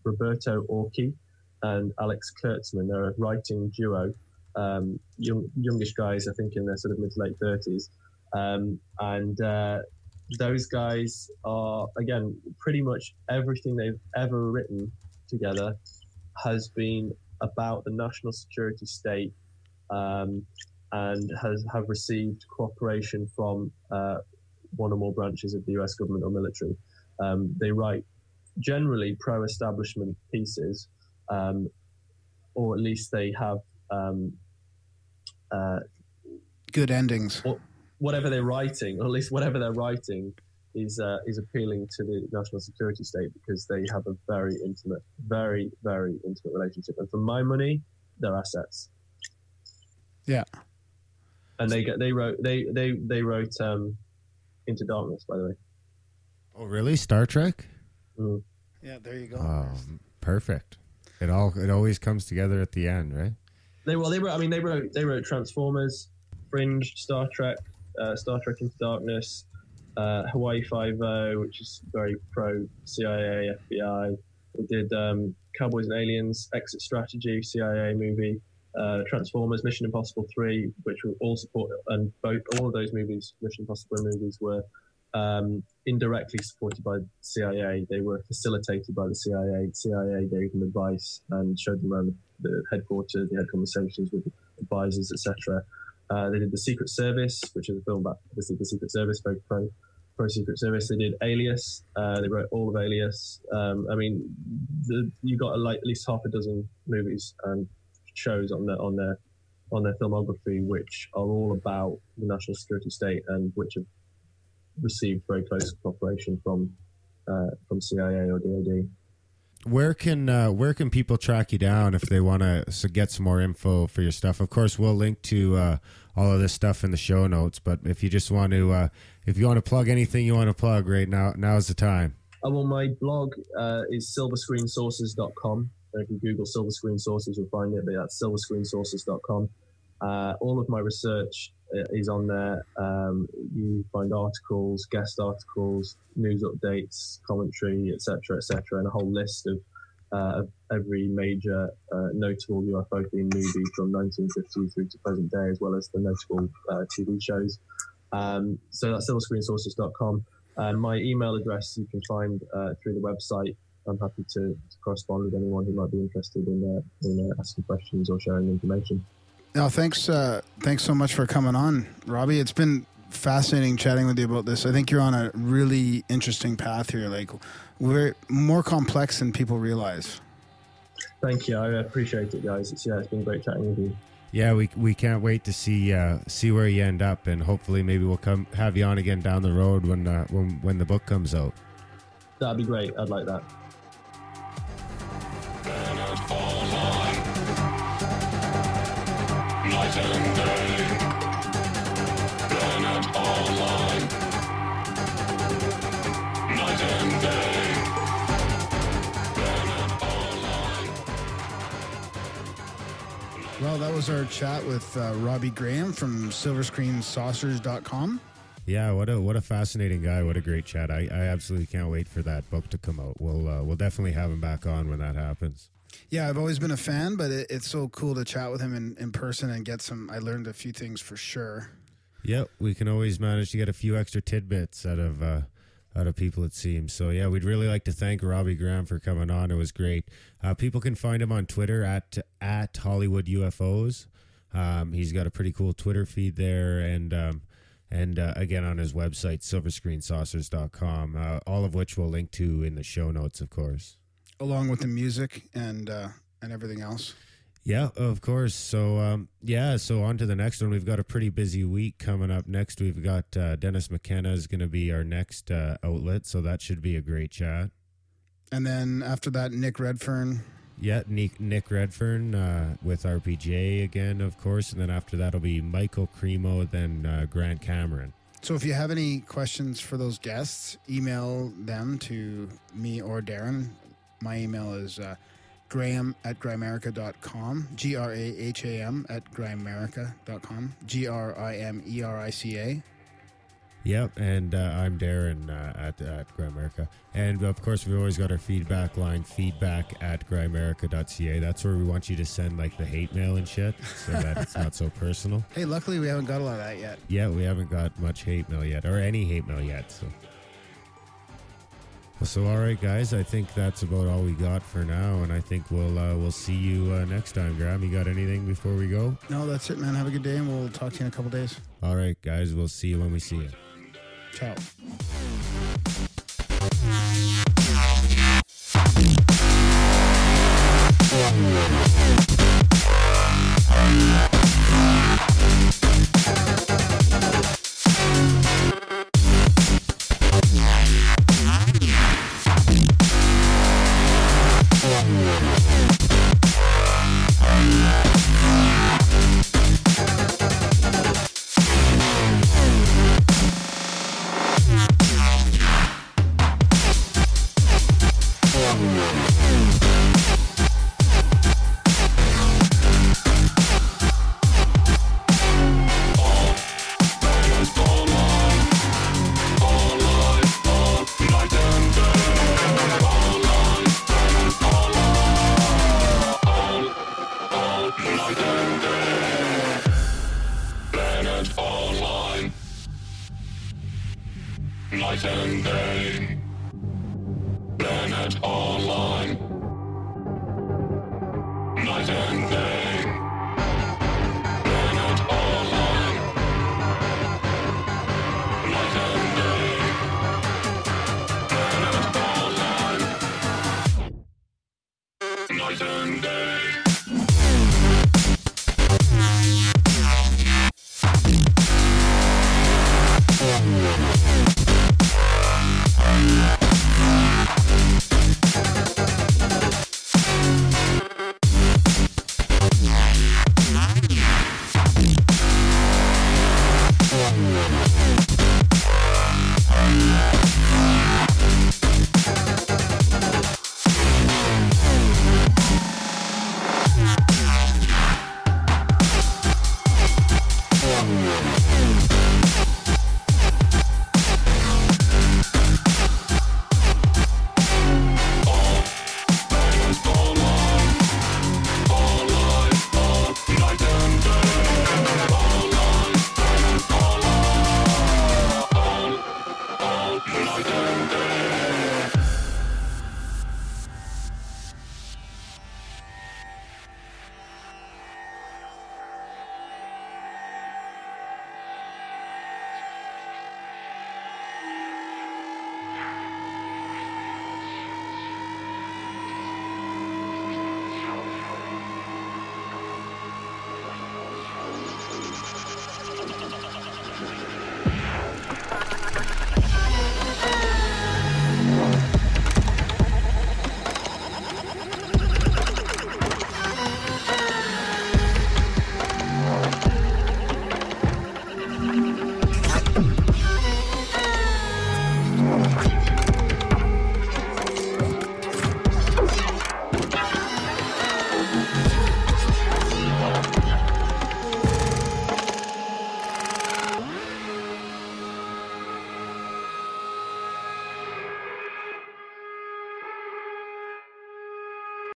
Roberto Orci and Alex Kurtzman. They're a writing duo, youngish guys, I think in their sort of mid to late 30s. Those guys are, again, pretty much everything they've ever written together has been about the national security state, and have received cooperation from one or more branches of the US government or military. They write generally pro-establishment pieces, or at least they have good endings. Whatever they're writing, or at least whatever they're writing, is appealing to the national security state, because they have a very intimate, very, very intimate relationship. And for my money, they're assets. Yeah. And they wrote Into Darkness, by the way. Oh, really? Star Trek? Mm. Yeah, there you go. Perfect. It always comes together at the end, right? They wrote Transformers, Fringe, Star Trek, Star Trek Into Darkness, Hawaii Five-0, which is very pro CIA, FBI. They did Cowboys and Aliens, Exit Strategy, CIA movie, Transformers, Mission Impossible 3, which were all supported, and all of those movies, Mission Impossible movies, were indirectly supported by the CIA. They were facilitated by the CIA. The CIA gave them advice and showed them around the headquarters. They had conversations with advisors, etc. They did The Secret Service, which is a film about the Secret Service, very pro Secret Service. They did Alias. They wrote all of Alias. You got at least half a dozen movies and shows on their filmography, which are all about the national security state and which have received very close cooperation from CIA or DoD. Where can people track you down if they want to get some more info for your stuff? Of course, we'll link to all of this stuff in the show notes. But if you just want to, if you want to plug anything you want to plug right now, now's the time. Well, my blog is silverscreensaucers.com. If you Google Silver Screen Saucers, you'll find it. But that's silverscreensaucers.com. All of my research is on there. You find articles, guest articles, news updates, commentary, etc., and a whole list of every major notable UFO-themed movie from 1950 through to present day, as well as the notable TV shows. So that's silverscreensaucers.com. My email address you can find through the website. I'm happy to correspond with anyone who might be interested in asking questions or sharing information. No, thanks so much for coming on, Robbie. It's been fascinating chatting with you about this. I think you're on a really interesting path here. Like, we're more complex than people realize. Thank you. I appreciate it, guys. It's been great chatting with you. Yeah, we can't wait to see where you end up, and hopefully maybe we'll have you on again down the road when the book comes out. That'd be great. I'd like that. Night and day, planet online. Night and day, planet online. Well, that was our chat with Robbie Graham from silverscreensaucers.com. Yeah, what a fascinating guy. What a great chat. I absolutely can't wait for that book to come out. We'll definitely have him back on when that happens. Yeah, I've always been a fan, but it's so cool to chat with him in person and get some. I learned a few things for sure. Yep, we can always manage to get a few extra tidbits out of people, it seems. So yeah, we'd really like to thank Robbie Graham for coming on. It was great. People can find him on Twitter at Hollywood UFOs. He's got a pretty cool Twitter feed there, and again on his website silverscreensaucers.com, all of which we'll link to in the show notes, of course. Along with the music and everything else. Yeah, of course. So, so on to the next one. We've got a pretty busy week coming up. Next, we've got Dennis McKenna is going to be our next outlet, so that should be a great chat. And then after that, Nick Redfern. Yeah, Nick Redfern with RPJ again, of course. And then after that will be Michael Cremo, then Grant Cameron. So if you have any questions for those guests, email them to me or Darren. My email is graham@grimerica.com, graham@grimerica.com, Grimerica. Yep, and I'm Darren at Grimerica. And, of course, we've always got our feedback line, feedback@grimerica.ca. That's where we want you to send, the hate mail and shit, so that it's not so personal. Hey, luckily we haven't got a lot of that yet. Yeah, we haven't got much hate mail yet, or any hate mail yet, so... So, all right, guys, I think that's about all we got for now, and I think we'll see you next time. Graham, you got anything before we go? No, that's it, man. Have a good day, and we'll talk to you in a couple days. All right, guys, we'll see you when we see you. Ciao. night and day. Planet Online. Night and day. Planet Online. Night and day. Planet Online. Night and day.